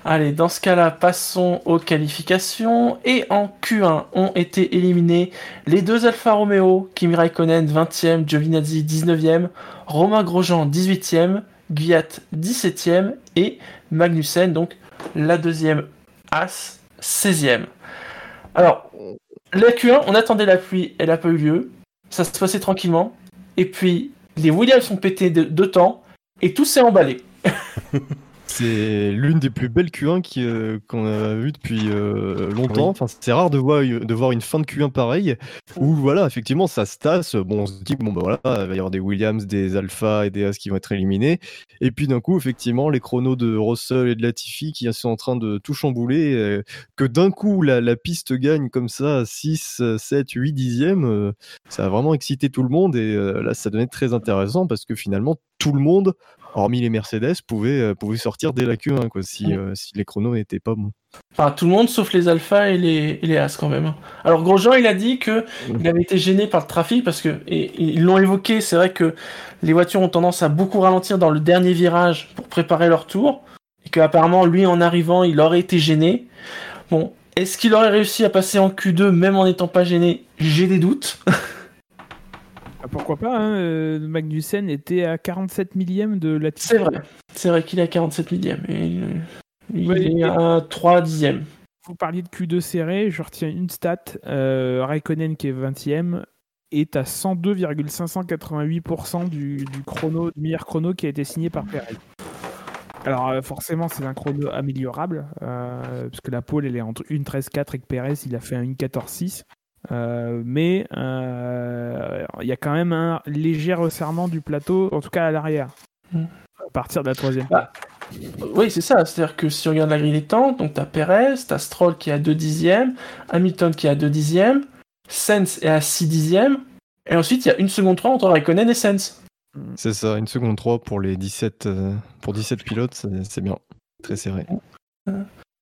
Allez, dans ce cas-là, passons aux qualifications. Et en Q un ont été éliminés les deux Alfa Romeo, Kimi Raikkonen vingtième, Giovinazzi dix-neuvième, Romain Grosjean dix-huitième, Kvyat dix-septième et Magnussen, donc la deuxième Haas seizième. Alors, la Q un, on attendait la pluie, elle n'a pas eu lieu, ça se passait tranquillement, et puis les Williams sont pétés de, de temps, et tout s'est emballé. C'est l'une des plus belles Q un qui, euh, qu'on a vu depuis euh, longtemps. Oui. Enfin, c'est rare de voir, de voir une fin de Q un pareille, où voilà, effectivement, ça se tasse. Bon, on se dit, bon, ben voilà, il va y avoir des Williams, des Alpha et des Haas qui vont être éliminés. Et puis d'un coup, effectivement, les chronos de Russell et de Latifi qui sont en train de tout chambouler, euh, que d'un coup, la, la piste gagne comme ça, six, sept, huit dixièmes, euh, ça a vraiment excité tout le monde. Et euh, là, ça devenait très intéressant parce que finalement, tout le monde, hormis les Mercedes, pouvaient, euh, pouvaient sortir dès la Q un, quoi, si, euh, si les chronos n'étaient pas bons. Enfin, tout le monde, sauf les Alpha et les, et les As, quand même. Alors, Grosjean, il a dit qu'il mmh. avait été gêné par le trafic, parce que, et, et ils l'ont évoqué, c'est vrai que les voitures ont tendance à beaucoup ralentir dans le dernier virage pour préparer leur tour, et qu'apparemment, lui, en arrivant, il aurait été gêné. Bon, est-ce qu'il aurait réussi à passer en Q deux, même en n'étant pas gêné ? J'ai des doutes. Pourquoi pas, hein, euh, Magnussen était à quarante-sept millième de Latifi. C'est vrai, c'est vrai qu'il est à quarante-sept millième. Et il, il ouais, est à trois dixièmes. Vous parliez de Q deux serré, je retiens une stat. Euh, Raikkonen, qui est vingtième, est à cent deux virgule cinq cent quatre-vingt-huit pour cent du, du, chrono, du meilleur chrono qui a été signé par Pérez. Alors euh, forcément, c'est un chrono améliorable, euh, puisque la pole, elle est entre une treize quatre et que Pérez, il a fait un une quatorze six. Euh, mais euh, il y a quand même un léger resserrement du plateau, en tout cas à l'arrière, mmh. à partir de la troisième. Ah. Oui, c'est ça. C'est-à-dire que si on regarde la grille des temps, donc t'as Pérez, t'as Stroll qui est à deux dixièmes, Hamilton qui est à deux dixièmes, Sainz est à six dixièmes, et ensuite il y a une seconde trois entre Raikkonen et Sainz. C'est ça, une seconde trois pour les dix-sept, euh, pour dix-sept pilotes, c'est, c'est bien, très serré.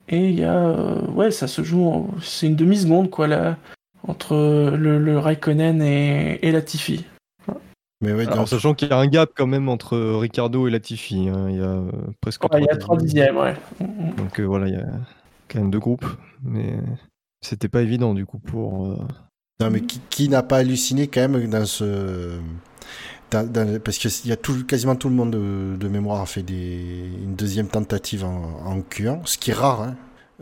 Et il y a, euh, ouais, ça se joue, en, c'est une demi-seconde quoi là, entre le, le Raikkonen et, et Latifi. Mais ouais, alors, en sachant qu'il y a un gap quand même entre Ricciardo et Latifi, hein, il y a presque. Ouais, il y a trois dixièmes, ouais. Donc euh, voilà, il y a quand même deux groupes, mais c'était pas évident du coup pour. Euh... Non mais qui, qui n'a pas halluciné quand même dans ce. Parce qu'il y a tout, quasiment tout le monde de, de mémoire a fait des, une deuxième tentative en, en Q un, ce qui est rare,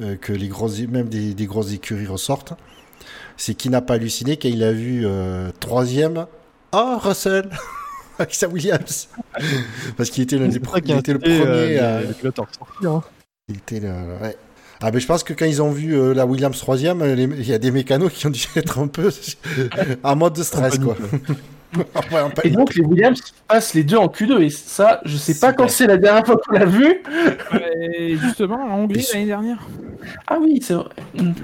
hein, que les grosses, même des, des grosses écuries ressortent. C'est qui n'a pas halluciné quand il a vu euh, troisième, ah, oh, Russell, avec sa Williams, parce qu'il était le, des, il était le premier. Euh, euh, euh, il était le, ouais. Ah ben je pense que quand ils ont vu euh, la Williams troisième, il y a des mécanos qui ont dû être un peu en mode de stress quoi. Et donc les Williams passent les deux en Q deux, et ça, je sais c'est pas quand vrai. C'est la dernière fois qu'on l'a vu. Ouais, justement, en Hongrie l'année dernière. Ah oui, c'est vrai.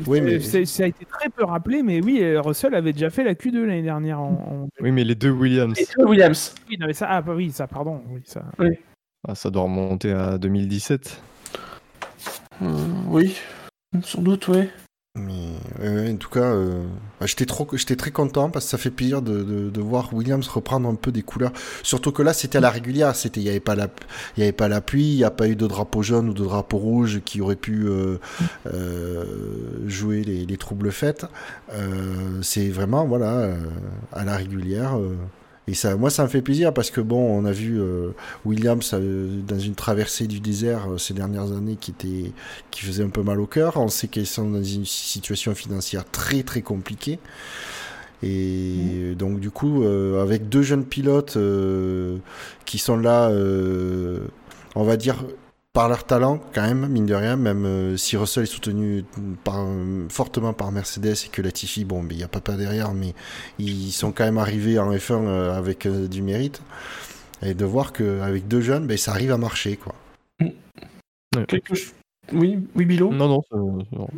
Oui, mais... c'est, ça a été très peu rappelé, mais oui, Russell avait déjà fait la Q deux l'année dernière. En... Oui, mais les deux Williams. Les deux Williams. Oui, non, mais ça, ah oui, ça, pardon. Oui, ça... Oui. Ah, ça doit remonter à deux mille dix-sept. Euh, oui, sans doute, oui. Mais euh, en tout cas, euh, j'étais, trop, j'étais très content parce que ça fait plaisir de, de, de voir Williams reprendre un peu des couleurs. Surtout que là, c'était à la régulière. Il n'y avait pas la, y avait pas la pluie, il n'y a pas eu de drapeau jaune ou de drapeau rouge qui aurait pu euh, euh, jouer les, les troubles faits. Euh, c'est vraiment voilà, euh, à la régulière. Euh, et ça, moi, ça me fait plaisir parce que bon, on a vu euh, Williams euh, dans une traversée du désert euh, ces dernières années qui était, qui faisait un peu mal au cœur. On sait qu'ils sont dans une situation financière très très compliquée. Et mmh. donc du coup, euh, avec deux jeunes pilotes euh, qui sont là, euh, on va dire par leur talent quand même, mine de rien, même euh, si Russell est soutenu par, euh, fortement par Mercedes et que Latifi, bon, il n'y a pas pas derrière, mais ils sont quand même arrivés en F un euh, avec euh, du mérite. Et de voir qu'avec deux jeunes, bah, ça arrive à marcher, quoi. Quelque... Oui, oui, Bilo ? Non, non, c'est... non.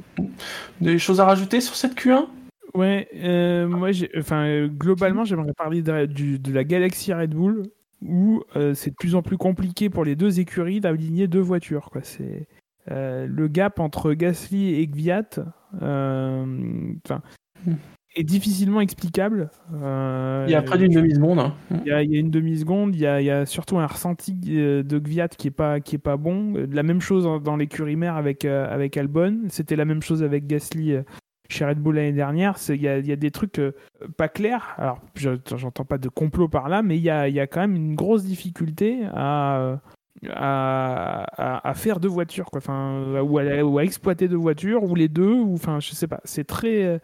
Des choses à rajouter sur cette Q un ? Ouais, euh, moi, j'ai... Enfin, euh, globalement, j'aimerais parler de, du, de la galaxie Red Bull, où euh, c'est de plus en plus compliqué pour les deux écuries d'aligner deux voitures, quoi. C'est euh, le gap entre Gasly et Kvyat euh, mm. est difficilement explicable. Euh, il y a près d'une demi-seconde. Hein. Il, y a, il y a une demi-seconde, il y a, il y a surtout un ressenti de Kvyat qui est pas, qui est pas bon. La même chose dans l'écurie mère avec, avec Albon. C'était la même chose avec Gasly chez Red Bull l'année dernière. Il y, y a des trucs euh, pas clairs. Alors, je, j'entends pas de complot par là, mais il y a, y a quand même une grosse difficulté à, à, à, à faire deux voitures, quoi. Enfin, ou, à, ou à exploiter deux voitures, ou les deux, ou enfin, je sais pas. C'est très. Euh,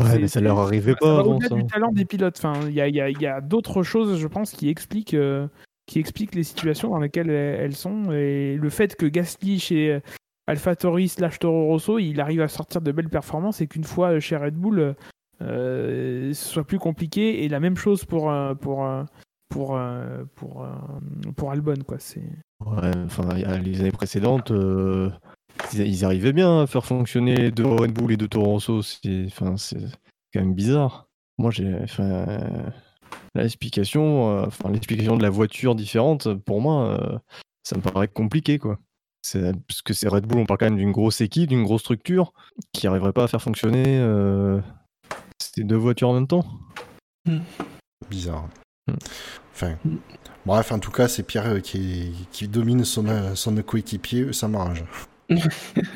ouais, c'est, mais ça leur arrivait pas. Ça, au-delà du talent des pilotes, enfin, il y a, y a, y a d'autres choses, je pense, qui expliquent. Euh, qui expliquent les situations dans lesquelles elles sont, et le fait que Gasly chez AlphaTauri slash Toro Rosso, il arrive à sortir de belles performances et qu'une fois chez Red Bull, euh, ce soit plus compliqué. Et la même chose pour pour pour pour pour, pour Albon, quoi. C'est. Ouais, enfin, les années précédentes, euh, ils, ils arrivaient bien à faire fonctionner deux Red Bull et deux Toro Rosso. C'est, enfin, c'est quand même bizarre. Moi, j'ai, enfin, l'explication, euh, enfin, l'explication de la voiture différente, pour moi, euh, ça me paraît compliqué, quoi. C'est, parce que c'est Red Bull, on parle quand même d'une grosse équipe, d'une grosse structure qui n'arriverait pas à faire fonctionner euh, ces deux voitures en même temps. Bizarre. Mm. Enfin, mm. bref, en tout cas, c'est Pierre qui, qui domine son, son coéquipier, ça m'arrange.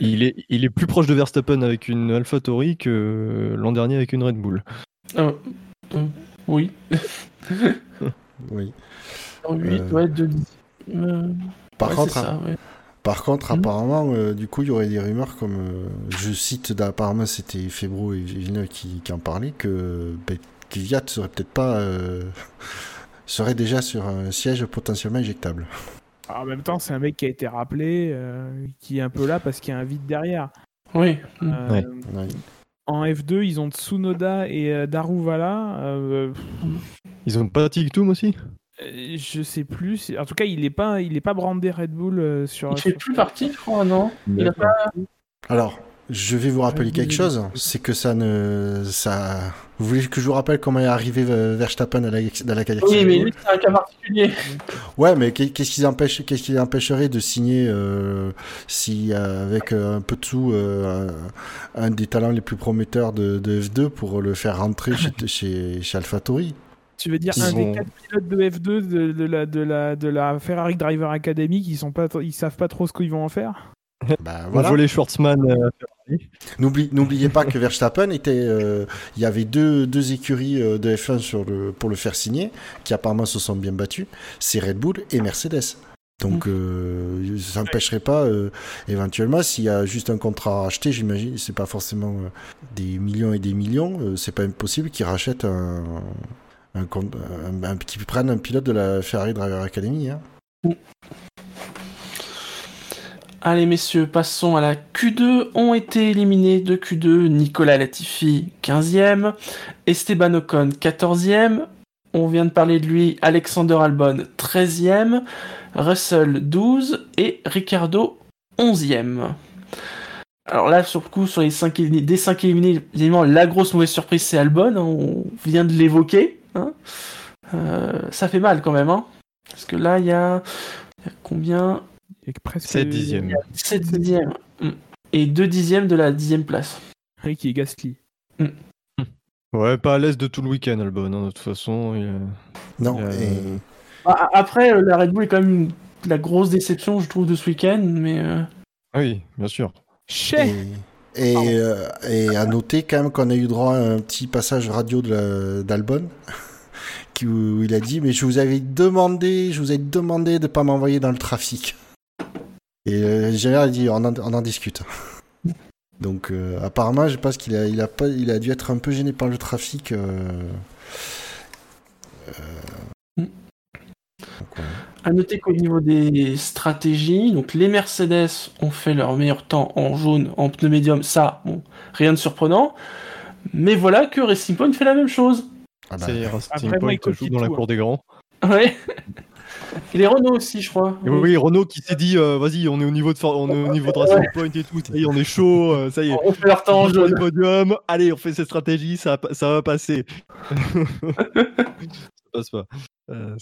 il, est, il est plus proche de Verstappen avec une AlphaTauri que l'an dernier avec une Red Bull. Euh, euh, oui. oui. En huit, euh... ouais, deux. Euh... Par ouais, contre, c'est ça, ouais. Par contre, mmh. apparemment, euh, du coup, il y aurait des rumeurs comme, euh, je cite, apparemment, c'était Febro et Villeneuve qui, qui en parlaient, que ben, Kvyat serait peut-être pas, euh, serait déjà sur un siège potentiellement éjectable. Alors, en même temps, c'est un mec qui a été rappelé, euh, qui est un peu là parce qu'il y a un vide derrière. Oui. Euh, ouais. En F deux, ils ont Tsunoda et euh, Daruvala. Euh, Ils ont pas TikTok aussi? Euh, je sais plus. En tout cas, il n'est pas, il est pas brandé Red Bull euh, sur. Il fait sur... plus partie, je crois, non? Il a pas... Alors, je vais vous rappeler quelque chose. C'est que ça ne, ça. Vous voulez que je vous rappelle comment est arrivé Verstappen à la, à la Kazakhstan? Oui, mais lui, c'est un cas particulier. Ouais, mais qu'est-ce qui empêche, qu'est-ce qui empêcherait de signer euh, si avec un peu de sous euh, un des talents les plus prometteurs de, de F deux pour le faire rentrer chez, chez, chez AlphaTauri? Tu veux dire ils un ont... des quatre pilotes de F deux de, de, la, de, la, de la Ferrari Driver Academy qui sont pas, ils savent pas trop ce qu'ils vont en faire. Bah, voilà. On voit les Schwarzman. Euh... N'oublie, n'oubliez pas que Verstappen était, il euh, y avait deux, deux écuries euh, de F un sur le, pour le faire signer, qui apparemment se sont bien battues, c'est Red Bull et Mercedes. Donc, euh, ça n'empêcherait pas euh, éventuellement s'il y a juste un contrat à acheter, j'imagine, c'est pas forcément euh, des millions et des millions, euh, c'est pas impossible qu'ils rachètent un, un, un, un, un qu'ils prennent un pilote de la Ferrari Driver Academy. Hein. Oui. Allez messieurs, passons à la Q deux. Ont été éliminés de Q deux Nicholas Latifi, quinzième. Esteban Ocon, quatorzième. On vient de parler de lui, Alexander Albon, treizième. Russell, douze. Et Ricciardo, onzième. Alors là, sur le coup, sur les cinq éliminés, des cinq éliminés, évidemment, la grosse mauvaise surprise, c'est Albon. On vient de l'évoquer. Hein euh, ça fait mal quand même. Hein parce que là, il y, y a combien ? C'est dixième. C'est dixième. Et deux dixièmes de la dixième place. Ricky Gasly. Mm. Ouais, pas à l'aise de tout le week-end, Albon. Hein, de toute façon. Il a... Non. Il a... et... bah, après, la Red Bull est quand même une... la grosse déception, je trouve, de ce week-end, mais. Euh... Oui, bien sûr. Chef. Et, et, euh, et à noter quand même qu'on a eu droit à un petit passage radio de la... d'Albon. Qui, où il a dit, mais je vous avais demandé, je vous ai demandé de pas m'envoyer dans le trafic. Et euh, Gérard a dit on en, on en discute. Donc euh, apparemment je pense qu'il a il a pas il a dû être un peu gêné par le trafic. Euh... Euh... Donc, ouais. À noter qu'au niveau des stratégies, donc les Mercedes ont fait leur meilleur temps en jaune, en pneu médium, ça bon, rien de surprenant. Mais voilà que Racing Point fait la même chose. Ah bah, c'est Racing Point moi, joue dans tout, la cour hein. des grands. Ouais. Et les Renault aussi, je crois. Oui, oui Renault qui s'est dit, euh, vas-y, on est au niveau de, on est au niveau de Racing Point et tout, ça y est, on est chaud, ça y est. On fait leur temps en jaune. Podium. Allez, on fait cette stratégie, ça, ça va passer. Ça passe pas. Euh,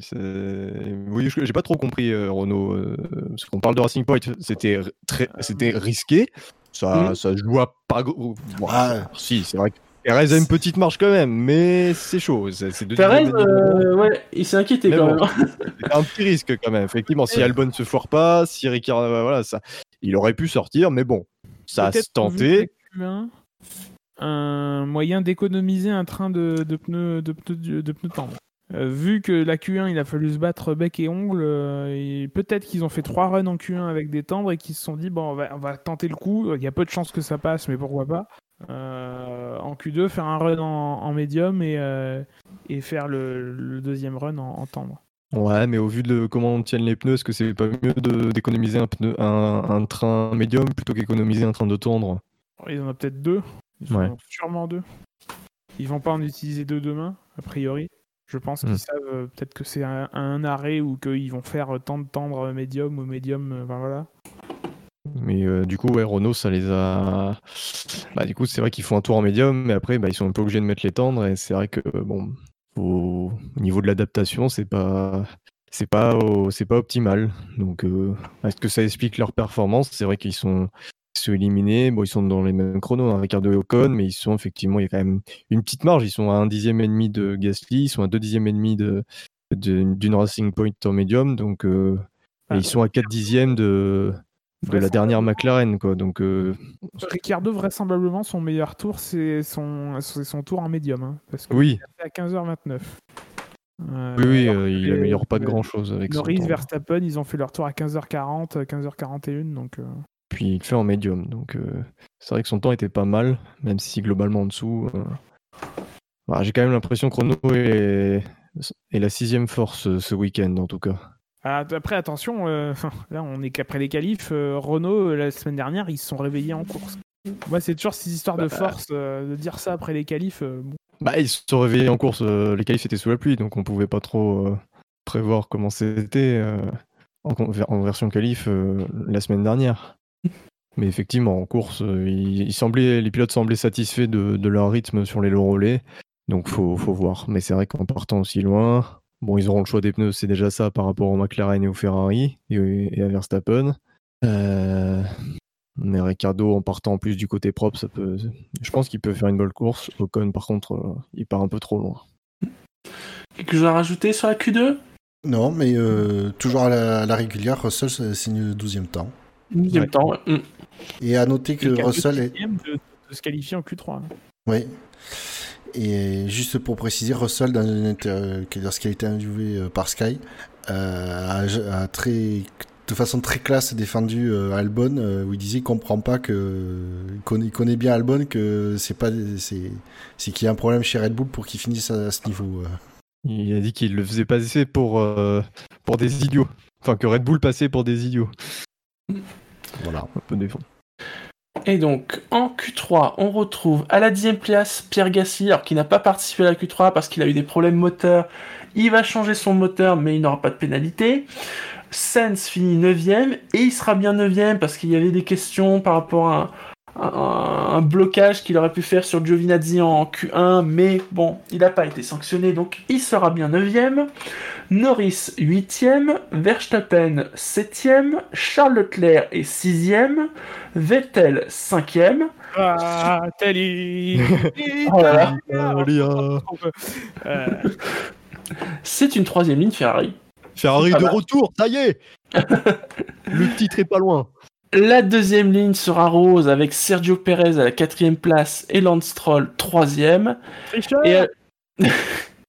c'est... Oui, j'ai pas trop compris euh, Renault. Euh, parce qu'on parle de Racing Point, c'était très, c'était risqué. Ça, mmh. ça joue à pas. Bon, ah. Si, c'est vrai que. Perez a une petite marche quand même, mais c'est chaud. C'est, c'est Perez, euh, ouais, il s'est inquiété mais quand bon, même. C'est un petit risque quand même, effectivement. Si Albon se foire pas, si Ricciardo, voilà, ça, il aurait pu sortir, mais bon, ça peut-être a tenté. Un, un moyen d'économiser un train de, de pneus de pneus de pneus tendres. Euh, vu que la Q un, il a fallu se battre bec et ongle, euh, et peut-être qu'ils ont fait trois runs en Q un avec des tendres et qu'ils se sont dit bon, on va, on va tenter le coup. Il y a peu de chances que ça passe, mais pourquoi pas. Euh, en Q deux, faire un run en, en médium et, euh, et faire le, le deuxième run en, en tendre. Ouais, mais au vu de le, comment on tienne les pneus, est-ce que c'est pas mieux de, d'économiser un, pneu, un, un train médium plutôt qu'économiser un train de tendre ? Ils en ont peut-être deux. Ils ouais. en ont sûrement deux. Ils vont pas en utiliser deux demain, a priori. Je pense qu'ils mmh. savent euh, peut-être que c'est un, un arrêt ou qu'ils vont faire euh, tendre, tendre médium ou médium. Euh, ben voilà. Mais euh, du coup, ouais, Renault, ça les a. Bah, du coup, c'est vrai qu'ils font un tour en médium, mais après, bah, ils sont un peu obligés de mettre les tendres. Et c'est vrai que, bon, au, au niveau de l'adaptation, c'est pas, c'est pas, au... c'est pas optimal. Donc, euh... est-ce que ça explique leur performance ? C'est vrai qu'ils sont... ils sont éliminés. Bon, ils sont dans les mêmes chronos, hein, Ricciardo et Ocon, mais ils sont effectivement, il y a quand même une petite marge. Ils sont à un dixième et demi de Gasly, ils sont à deux dixièmes et demi de... de... d'une Racing Point en médium. Donc, euh... et ils sont à quatre dixièmes de. De la dernière McLaren, quoi. Donc, euh... Ricciardo, vraisemblablement, son meilleur tour, c'est son, c'est son tour en médium. Hein, parce que oui. Il est à quinze heures vingt-neuf. Euh, oui, oui euh, il n'améliore pas de grand-chose avec ça. Norris, Verstappen, ils ont fait leur tour à quinze heures quarante, quinze heures quarante et une. Donc, euh... puis il fait en médium. Donc, euh... c'est vrai que son temps était pas mal, même si globalement en dessous. Euh... Bah, j'ai quand même l'impression que Renault est... est la sixième force ce week-end, en tout cas. Après, attention, euh, là on est qu'après les qualifs. Euh, Renault, la semaine dernière, ils se sont réveillés en course. Moi, c'est toujours ces histoires bah, de force, euh, de dire ça après les qualifs. Euh, bon. Bah, ils se sont réveillés en course, euh, les qualifs étaient sous la pluie, donc on pouvait pas trop euh, prévoir comment c'était euh, en, en version qualif euh, la semaine dernière. Mais effectivement, en course, euh, il, il semblait, les pilotes semblaient satisfaits de, de leur rythme sur les longs relais, donc faut, faut voir. Mais c'est vrai qu'en partant aussi loin, bon, ils auront le choix des pneus, c'est déjà ça par rapport au McLaren et au Ferrari et, et à Verstappen. Euh... Mais Ricardo, en partant en plus du côté propre, ça peut... je pense qu'il peut faire une bonne course. Ocon, par contre, euh, il part un peu trop loin. Quelque chose à rajouter sur la Q deux ? Non, mais euh, toujours à la, à la régulière, Russell signe le douzième temps. douzième ouais. temps, ouais. Et à noter que le Russell est... De, de se qualifier en Q trois. Hein. Oui. Et juste pour préciser, Russell, dans, une inter... lorsqu'il a été interviewé par Sky, euh, a, a très... de façon très classe défendu euh, Albon euh, où il disait qu'il comprend pas que euh, il, connaît, il connaît bien Albon que c'est pas c'est c'est qu'il y a un problème chez Red Bull pour qu'il finisse à, à ce niveau. Euh. Il a dit qu'il le faisait passer pour euh, pour des idiots, enfin que Red Bull passait pour des idiots. Voilà, un peu défendu. Et donc en Q trois, on retrouve à la dixième place Pierre Gasly, alors qui n'a pas participé à la Q trois parce qu'il a eu des problèmes moteurs. Il va changer son moteur, mais il n'aura pas de pénalité. Sainz finit neuvième et il sera bien neuvième parce qu'il y avait des questions par rapport à un, à un blocage qu'il aurait pu faire sur Giovinazzi en Q un, mais bon, il n'a pas été sanctionné, donc il sera bien neuvième. Norris huitième, Verstappen septième, Charles Leclerc est sixième, Vettel cinquième. Ah, Tali. Oh là là. C'est une troisième ligne Ferrari. Ferrari de retour, ça y est. Le titre est pas loin. La deuxième ligne sera rose avec Sergio Pérez à la quatrième place et Lance Stroll troisième. Et, à...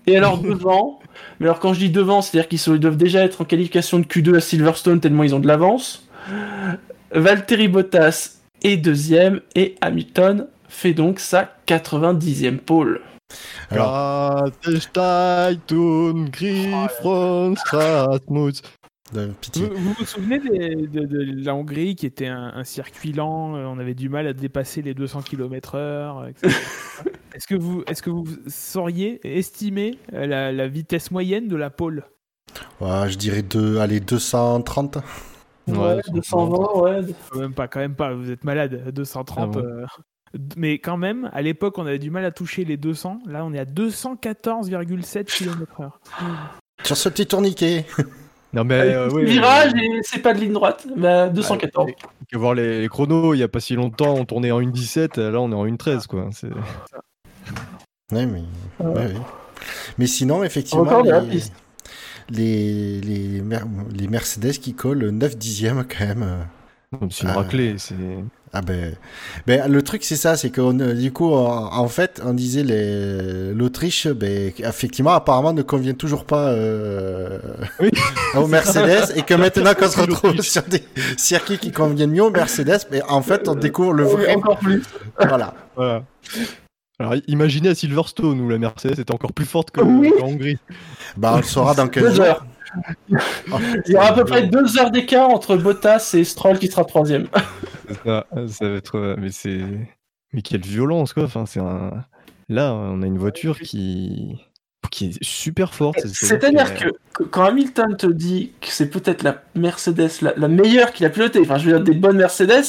et alors devant, mais alors quand je dis devant, c'est-à-dire qu'ils sont, ils doivent déjà être en qualification de Q deux à Silverstone tellement ils ont de l'avance. Valtteri Bottas est deuxième et Hamilton fait donc sa quatre-vingt-dixième pole. Alors, vous, vous vous souvenez des, de, de la Hongrie qui était un, un circuit lent, on avait du mal à dépasser les deux cents kilomètres heure, et cetera. Est-ce que vous, est-ce que vous sauriez estimer la, la vitesse moyenne de la pole ? Ouais, je dirais deux, allez, deux cent trente. Ouais, ouais deux cent vingt, ouais. Quand même pas, quand même pas. Vous êtes malade, deux cent trente. Ah bon. euh... Mais quand même, à l'époque, on avait du mal à toucher les deux cents. Là, on est à deux cent quatorze virgule sept kilomètres heure. Sur ce petit tourniquet. Non, mais euh, oui, virage, mais... Et c'est pas de ligne droite. Bah, deux cent quatorze. Il faut voir les, les chronos. Il n'y a pas si longtemps, on tournait en une dix-sept. Là, on est en une treize, quoi. C'est... Ouais, mais... Euh... Ouais, ouais. Mais sinon, effectivement... Encore les... la piste. Les, les, mer... les Mercedes qui collent neuf dixièmes, quand même. C'est une raclée, euh... c'est... Ah ben, ben le truc c'est ça, c'est que du coup en, en fait on disait les l'Autriche, ben effectivement apparemment ne convient toujours pas euh, oui, aux Mercedes et que maintenant qu'on se retrouve sur des circuits qui conviennent mieux aux Mercedes, mais en fait on découvre le vrai encore plus. Voilà. Voilà. Alors imaginez à Silverstone où la Mercedes était encore plus forte que oui. En Hongrie. Bah ben, on le saura dans quelques heures. Il y aura à peu près deux heures d'écart entre Bottas et Stroll qui sera troisième. Ça, ça va être, mais c'est, mais quelle violence quoi. Enfin, c'est un. Là, on a une voiture qui, qui est super forte. C'est-à-dire que... que quand Hamilton te dit que c'est peut-être la Mercedes la, la meilleure qu'il a pilotée, enfin, je veux dire des bonnes Mercedes,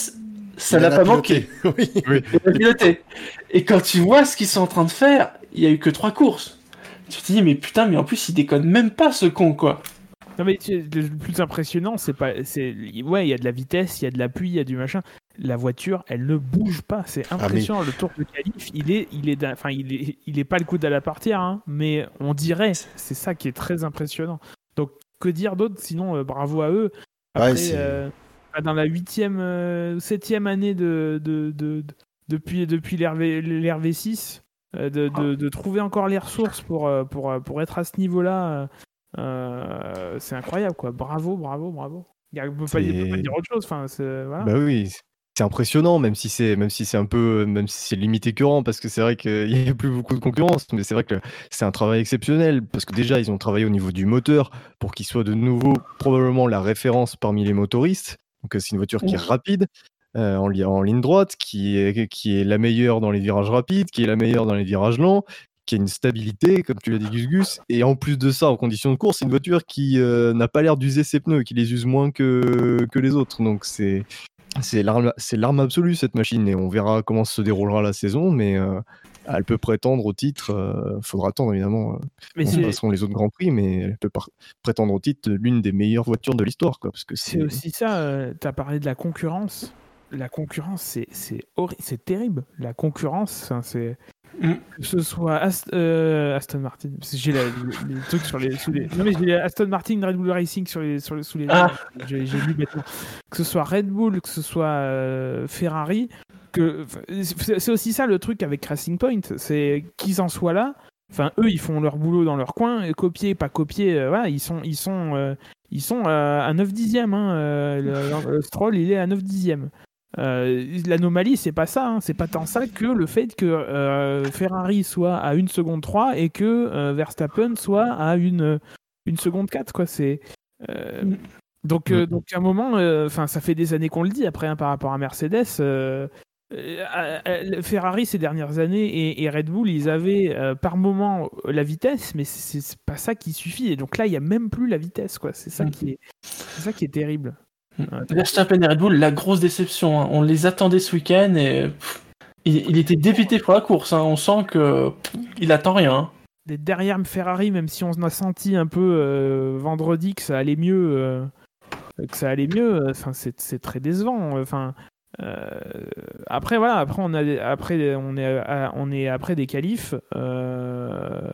ça l'a pas manqué. Oui. Oui. Il a piloté. Et quand tu vois ce qu'ils sont en train de faire, il y a eu que trois courses. Tu te dis, mais putain, mais en plus, il déconne même pas, ce con, quoi. Non, mais le plus impressionnant, c'est pas... C'est... Ouais, il y a de la vitesse, il y a de l'appui, il y a du machin. La voiture, elle ne bouge pas. C'est impressionnant. Ah, mais... Le tour de qualif, il est, il est, enfin, il est, il est pas le coude à la portière, hein, mais on dirait. C'est ça qui est très impressionnant. Donc, que dire d'autre ? Sinon, euh, bravo à eux. Après, ouais, euh, dans la huitième, euh, septième année de, de, de, de, depuis, depuis l'R V six... De, de, de trouver encore les ressources pour, pour, pour être à ce niveau-là, euh, c'est incroyable, quoi. Bravo, bravo, bravo. Il ne peut, peut pas dire autre chose. Enfin, c'est, voilà. Bah oui, c'est impressionnant, même si c'est, même si c'est un peu, même si c'est limité que rang, parce que c'est vrai qu'il n'y a plus beaucoup de concurrence, mais c'est vrai que c'est un travail exceptionnel, parce que déjà, ils ont travaillé au niveau du moteur pour qu'il soit de nouveau probablement la référence parmi les motoristes. Donc, c'est une voiture qui est rapide. Euh, en, li- en ligne droite, qui est, qui est la meilleure dans les virages rapides, qui est la meilleure dans les virages lents, qui a une stabilité, comme tu l'as dit Gus Gus, et en plus de ça, en conditions de course, c'est une voiture qui euh, n'a pas l'air d'user ses pneus, qui les use moins que, que les autres, donc c'est, c'est, l'arme, c'est l'arme absolue cette machine, et on verra comment se déroulera la saison, mais euh, elle peut prétendre au titre, il euh, faudra attendre évidemment, mais on passeront les autres Grands Prix, mais elle peut par- prétendre au titre l'une des meilleures voitures de l'histoire, quoi, parce que c'est... c'est aussi ça, euh, tu as parlé de la concurrence. La concurrence, c'est c'est, horri- c'est terrible. La concurrence, hein, c'est mm. que ce soit Ast- euh, Aston Martin. J'ai la, les, les trucs sur les sous les. Non mais j'ai Aston Martin, Red Bull Racing sur les sur les sous les. Ah. J'ai, j'ai lu maintenant. Que ce soit Red Bull, que ce soit euh, Ferrari, que c'est, c'est aussi ça le truc avec Racing Point, c'est qu'ils en soient là. Enfin, eux, ils font leur boulot dans leur coin, et copier, pas copier, euh, voilà, ils sont, ils sont, euh, ils sont euh, à neuf dixièmes. Hein, euh, le, le Stroll, il est à neuf dixièmes. Euh, l'anomalie c'est pas ça hein. C'est pas tant ça que le fait que euh, Ferrari soit à une seconde trois et que euh, Verstappen soit à une, une seconde quatre quoi. C'est, euh, donc, euh, donc à un moment euh, ça fait des années qu'on le dit après hein, par rapport à Mercedes euh, euh, euh, Ferrari ces dernières années et, et Red Bull ils avaient euh, par moment la vitesse mais c'est, c'est pas ça qui suffit et donc là il y a même plus la vitesse quoi. C'est ça qui est, c'est ça qui est terrible. Verstappen et Red Bull, la grosse déception. Hein. On les attendait ce week-end et pff, il, il était dépité pour la course. Hein. On sent que pff, il attend rien. Hein. Derrière Ferrari, même si on a senti un peu euh, vendredi que ça allait mieux, euh, que ça allait mieux. Enfin, euh, c'est, c'est très décevant. Enfin, euh, après voilà, après on a, après on est, à, on est après des qualifs. Euh,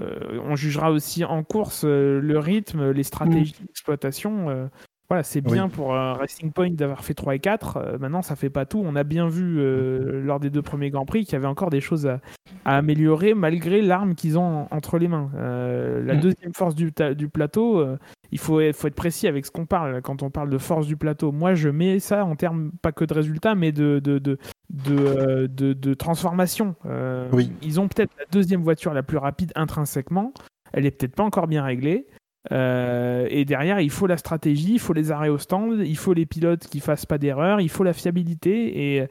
euh, on jugera aussi en course euh, le rythme, les stratégies mmh. d'exploitation. Euh, Voilà, c'est bien oui. pour euh, Racing Point d'avoir fait trois et quatre. Euh, maintenant, ça fait pas tout. On a bien vu euh, lors des deux premiers Grands Prix qu'il y avait encore des choses à, à améliorer malgré l'arme qu'ils ont entre les mains. Euh, la deuxième force du, ta- du plateau, euh, il faut, faut être précis avec ce qu'on parle quand on parle de force du plateau. Moi, je mets ça en termes pas que de résultats, mais de, de, de, de, euh, de, de transformation. Euh, oui. Ils ont peut-être la deuxième voiture la plus rapide intrinsèquement. Elle est peut-être pas encore bien réglée. Euh, et derrière il faut la stratégie, il faut les arrêts au stand, il faut les pilotes qui fassent pas d'erreur, il faut la fiabilité et,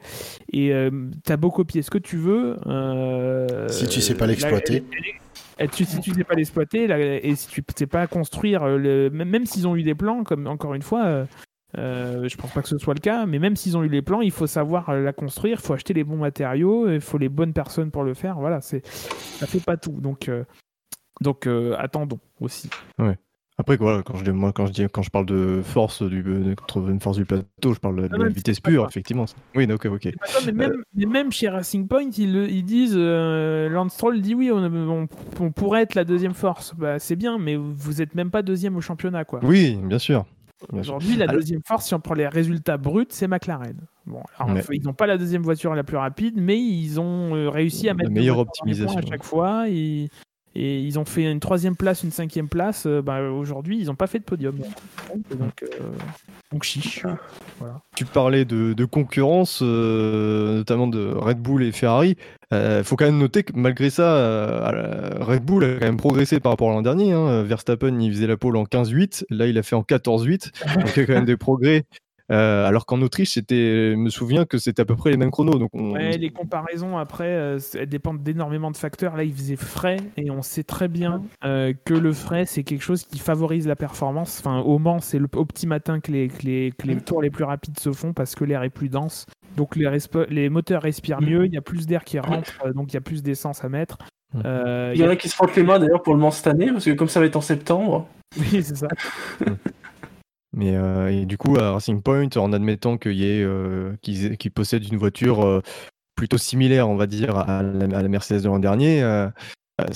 et euh, t'as beau copier ce que tu veux euh, si tu sais pas l'exploiter la, et, et, et, si tu sais pas l'exploiter la, et si tu sais pas construire le, même s'ils ont eu des plans comme encore une fois euh, je pense pas que ce soit le cas mais même s'ils ont eu les plans il faut savoir la construire, il faut acheter les bons matériaux, il faut les bonnes personnes pour le faire, voilà c'est, ça fait pas tout donc euh, donc euh, attendons aussi ouais. Après voilà, quand je moi quand je dis quand je parle de force du de, de force du plateau, je parle de, de la vitesse pure effectivement. Ça. Oui, donc OK. C'est pas ça, mais même, euh... même chez Racing Point, ils, ils disent euh, Lance Stroll dit oui, on, on, on pourrait être la deuxième force. Bah c'est bien, mais vous êtes même pas deuxième au championnat quoi. Oui, bien sûr. Bien Aujourd'hui, sûr. la alors... deuxième force si on prend les résultats bruts, c'est McLaren. Bon, alors mais... ils n'ont pas la deuxième voiture la plus rapide, mais ils ont réussi à mettre la meilleure optimisation à chaque fois et Et ils ont fait une troisième place, une cinquième place. Euh, bah, aujourd'hui, ils n'ont pas fait de podium. Donc, euh, donc chiche. Voilà. Tu parlais de, de concurrence, euh, notamment de Red Bull et Ferrari. Il euh, faut quand même noter que malgré ça, euh, Red Bull a quand même progressé par rapport à l'an dernier. Hein. Verstappen, il faisait la pole en quinze huit. Là, il a fait en quatorze huit. Donc, il y a quand même des progrès. Euh, alors qu'en Autriche, c'était, je me souviens que c'était à peu près les mêmes chronos. Donc on... ouais, les comparaisons après, euh, elles dépendent d'énormément de facteurs. Là, il faisait frais et on sait très bien euh, que le frais, c'est quelque chose qui favorise la performance. Enfin, au Mans, c'est le, au petit matin que les, que, les, que les tours les plus rapides se font parce que l'air est plus dense. Donc les, resp- les moteurs respirent mieux, il y a plus d'air qui rentre, donc il y a plus d'essence à mettre. Euh, il y, y en a, a qui se frottent les mains d'ailleurs pour le Mans cette année, parce que comme ça va être en septembre. Oui, c'est ça. Mais euh, et du coup à Racing Point, en admettant qu'il y ait, euh, qu'ils, qu'ils possèdent une voiture euh, plutôt similaire, on va dire, à la, à la Mercedes de l'an dernier, euh,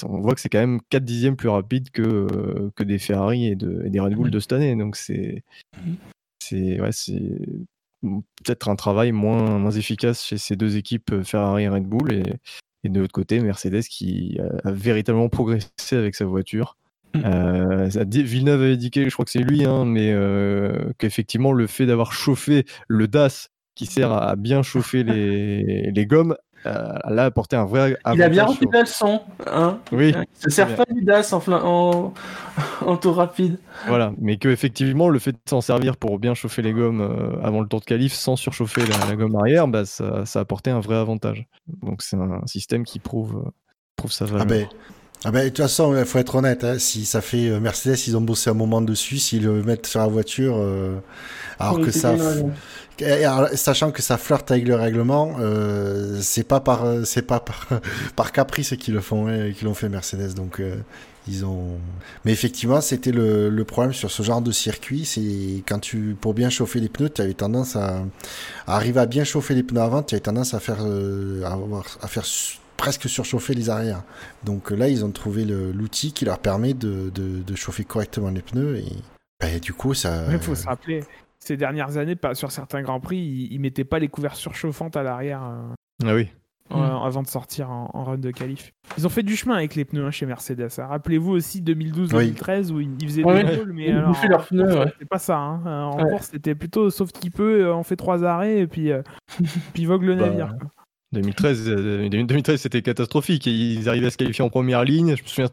on voit que c'est quand même quatre dixièmes plus rapide que, euh, que des Ferrari et, de, et des Red Bull de cette année. Donc c'est, c'est, ouais, c'est peut-être un travail moins, moins efficace chez ces deux équipes, Ferrari et Red Bull, et, et de l'autre côté, Mercedes qui a, a véritablement progressé avec sa voiture. Euh, Villeneuve avait indiqué, je crois que c'est lui, hein, mais euh, qu'effectivement le fait d'avoir chauffé le D A S qui sert à bien chauffer les, les gommes, euh, là apporté un vrai. Il a bien rempli sur... la leçon, hein. Oui. Il ne sert pas du D A S en, fla... en... en tour rapide. Voilà, mais que effectivement le fait de s'en servir pour bien chauffer les gommes euh, avant le tour de qualif sans surchauffer la, la gomme arrière, bah ça, ça a apporté un vrai avantage. Donc c'est un système qui prouve. Euh... prouve sa valeur. Ah ben, ah ben, de toute façon, il faut être honnête. Hein, si ça fait euh, Mercedes, ils ont bossé un moment dessus. S'ils le mettent sur la voiture, euh, alors oui, que ça, f... alors, sachant que ça flirte avec le règlement, euh, c'est pas par, c'est pas par, par caprice qu'ils le font, hein, qu'ils l'ont fait Mercedes. Donc euh, ils ont. Mais effectivement, c'était le, le problème sur ce genre de circuit. C'est quand tu, pour bien chauffer les pneus, tu avais tendance à, à arriver à bien chauffer les pneus avant. Tu avais tendance à faire, euh, à, avoir, à faire. presque surchauffer les arrières. Donc là, ils ont trouvé le, l'outil qui leur permet de, de, de chauffer correctement les pneus. Et bah, du coup, ça... Il faut se rappeler, ces dernières années, sur certains Grands Prix, ils, ils mettaient pas les couverts surchauffantes à l'arrière euh, ah oui. euh, mmh. avant de sortir en, en run de qualif. Ils ont fait du chemin avec les pneus hein, chez Mercedes. Hein. Rappelez-vous aussi deux mille douze deux mille treize, oui. où ils faisaient ouais, des ouais. rôles, mais ils alors, bouffaient leurs pneus. Ouais. C'était pas ça. Hein. En ouais. course, c'était plutôt, sauf qu'il peut, on fait trois arrêts, et puis, euh, puis vogue le navire. Bah... deux mille treize, deux mille treize, c'était catastrophique. Ils arrivaient à se qualifier en première ligne. Je me souviens,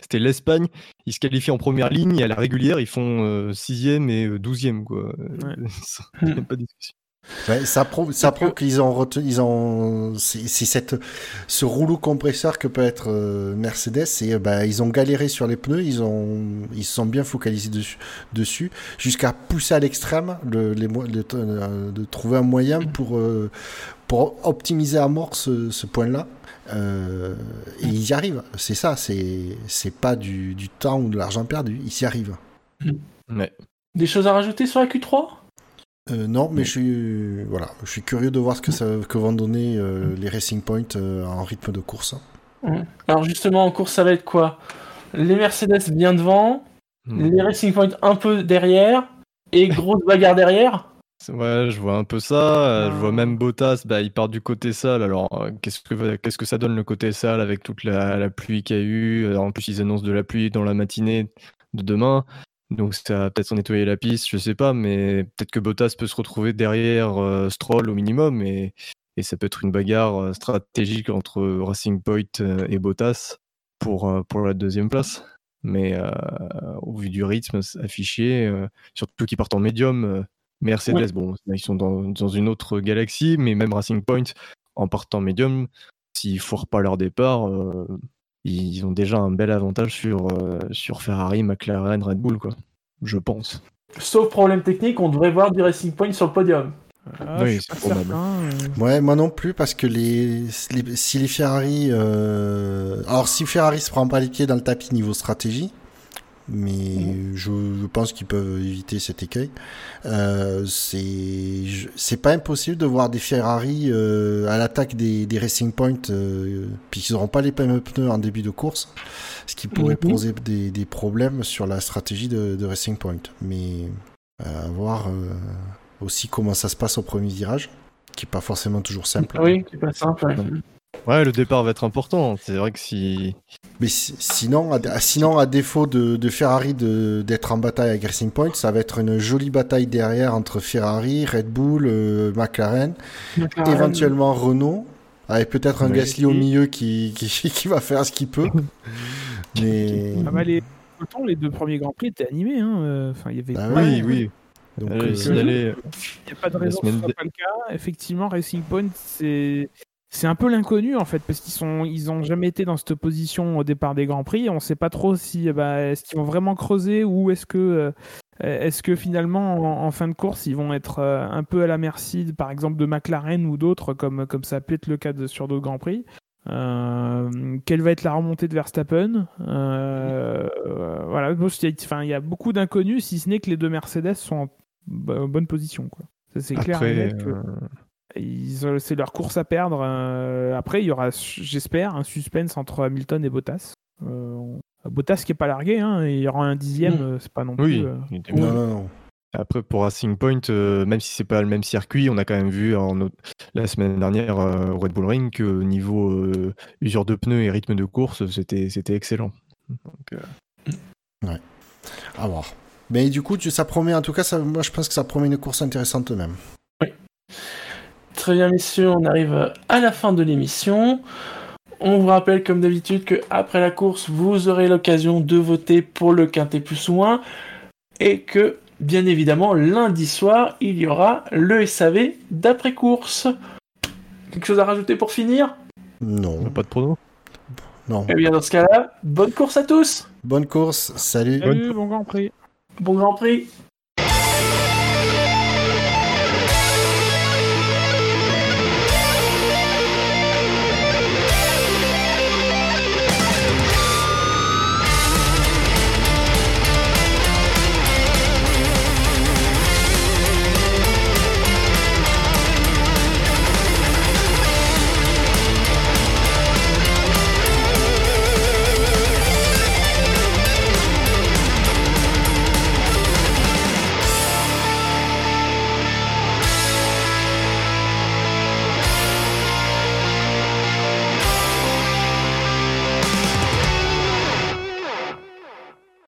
c'était l'Espagne. Ils se qualifient en première ligne et à la régulière, ils font sixième et douzième. Quoi. Ouais. Ça, même pas de discussion. Ouais, ça prouve, ça prouve qu'ils ont retenu, ils ont, c'est, c'est cette, ce rouleau compresseur que peut être euh, Mercedes, et bah, ils ont galéré sur les pneus, ils ont, ils se sont bien focalisés dessus, dessus jusqu'à pousser à l'extrême le, les, le, euh, de trouver un moyen pour, euh, pour optimiser à mort ce, ce point-là. Euh, et ils y arrivent, c'est ça, c'est, c'est pas du, du temps ou de l'argent perdu, ils y arrivent. Ouais. Des choses à rajouter sur la Q trois ? Euh, non, mais je suis, voilà, je suis curieux de voir ce que, ça, que vont donner euh, les Racing Point euh, en rythme de course. Alors justement, en course, ça va être quoi ? Les Mercedes bien devant, mmh. les Racing Point un peu derrière, et grosse bagarre derrière ? Ouais, je vois un peu ça. Je vois même Bottas, bah, il part du côté sale. Alors, qu'est-ce que, qu'est-ce que ça donne le côté sale avec toute la, la pluie qu'il y a eu ? Alors, en plus, ils annoncent de la pluie dans la matinée de demain. Donc ça va peut-être s'en nettoyer la piste, je sais pas, mais peut-être que Bottas peut se retrouver derrière euh, Stroll au minimum, et, et ça peut être une bagarre stratégique entre Racing Point et Bottas pour, pour la deuxième place. Mais euh, au vu du rythme affiché, euh, surtout qu'ils partent en médium, Mercedes, ouais. bon, ils sont dans, dans une autre galaxie, mais même Racing Point, en partant médium, s'ils foirent pas leur départ... Euh, ils ont déjà un bel avantage sur, euh, sur Ferrari, McLaren, Red Bull, quoi. Je pense. Sauf problème technique, on devrait voir du Racing Point sur le podium. Ah, oui, c'est probable. Certain. Ouais, moi non plus, parce que les, les, si les Ferrari... Euh... Alors, si Ferrari se prend pas les pieds dans le tapis niveau stratégie, mais mmh. je, je pense qu'ils peuvent éviter cet écueil, euh, c'est, je, c'est pas impossible de voir des Ferrari euh, à l'attaque des, des Racing Point, euh, puisqu'ils n'auront pas les mêmes pneus en début de course, ce qui pourrait mmh. poser des, des problèmes sur la stratégie de, de Racing Point. Mais euh, à voir euh, aussi comment ça se passe au premier virage, qui n'est pas forcément toujours simple. Oui, qui n'est pas simple, ouais. Donc, ouais, le départ va être important. C'est vrai que si. Mais si, sinon, à, sinon, à défaut de, de Ferrari de, d'être en bataille avec Racing Point, ça va être une jolie bataille derrière entre Ferrari, Red Bull, euh, McLaren, McLaren, éventuellement Renault, avec peut-être un oui, Gasly et... au milieu qui, qui, qui va faire ce qu'il peut. Mais. Ah bah les, les deux premiers Grands Prix étaient animés. Hein. Enfin, il y avait. Ah oui, de... oui. Donc, euh, il n'y euh, a pas de raison que ce soit pas le cas. Effectivement, Racing Point, c'est. C'est un peu l'inconnu en fait, parce qu'ils sont, ils ont jamais été dans cette position au départ des Grands Prix. On ne sait pas trop si, bah, est-ce qu'ils vont vraiment creuser ou est-ce que, euh, est-ce que finalement en, en fin de course ils vont être euh, un peu à la merci, par exemple, de McLaren ou d'autres, comme comme ça peut être le cas de, sur d'autres Grands Prix. Euh, quelle va être la remontée de Verstappen ? euh, euh, Voilà, enfin, il y a beaucoup d'inconnus, si ce n'est que les deux Mercedes sont en bah, bonne position, quoi. Ça c'est clair. Après, et net que... euh... Ils ont, c'est leur course à perdre. Euh, après, il y aura, j'espère, un suspense entre Hamilton et Bottas. Euh, Bottas qui n'est pas largué, hein, il y aura un dixième, mmh. c'est pas non plus... Oui, euh... non, non, non. Après, pour Racing Point, euh, même si c'est pas le même circuit, on a quand même vu en, la semaine dernière euh, au Red Bull Ring que niveau euh, usure de pneus et rythme de course, c'était, c'était excellent. Donc, euh... ouais. À voir. Mais du coup, tu, ça promet, en tout cas, ça, moi je pense que ça promet une course intéressante même. Oui. Très bien, messieurs, on arrive à la fin de l'émission. On vous rappelle, comme d'habitude, qu'après la course, vous aurez l'occasion de voter pour le quintet plus ou moins. Et que, bien évidemment, lundi soir, il y aura le S A V d'après-course. Quelque chose à rajouter pour finir ? Non. Pas de prono ? Non. Eh bien, dans ce cas-là, bonne course à tous. Bonne course, salut. Salut, bon Grand Prix. Bon Grand Prix.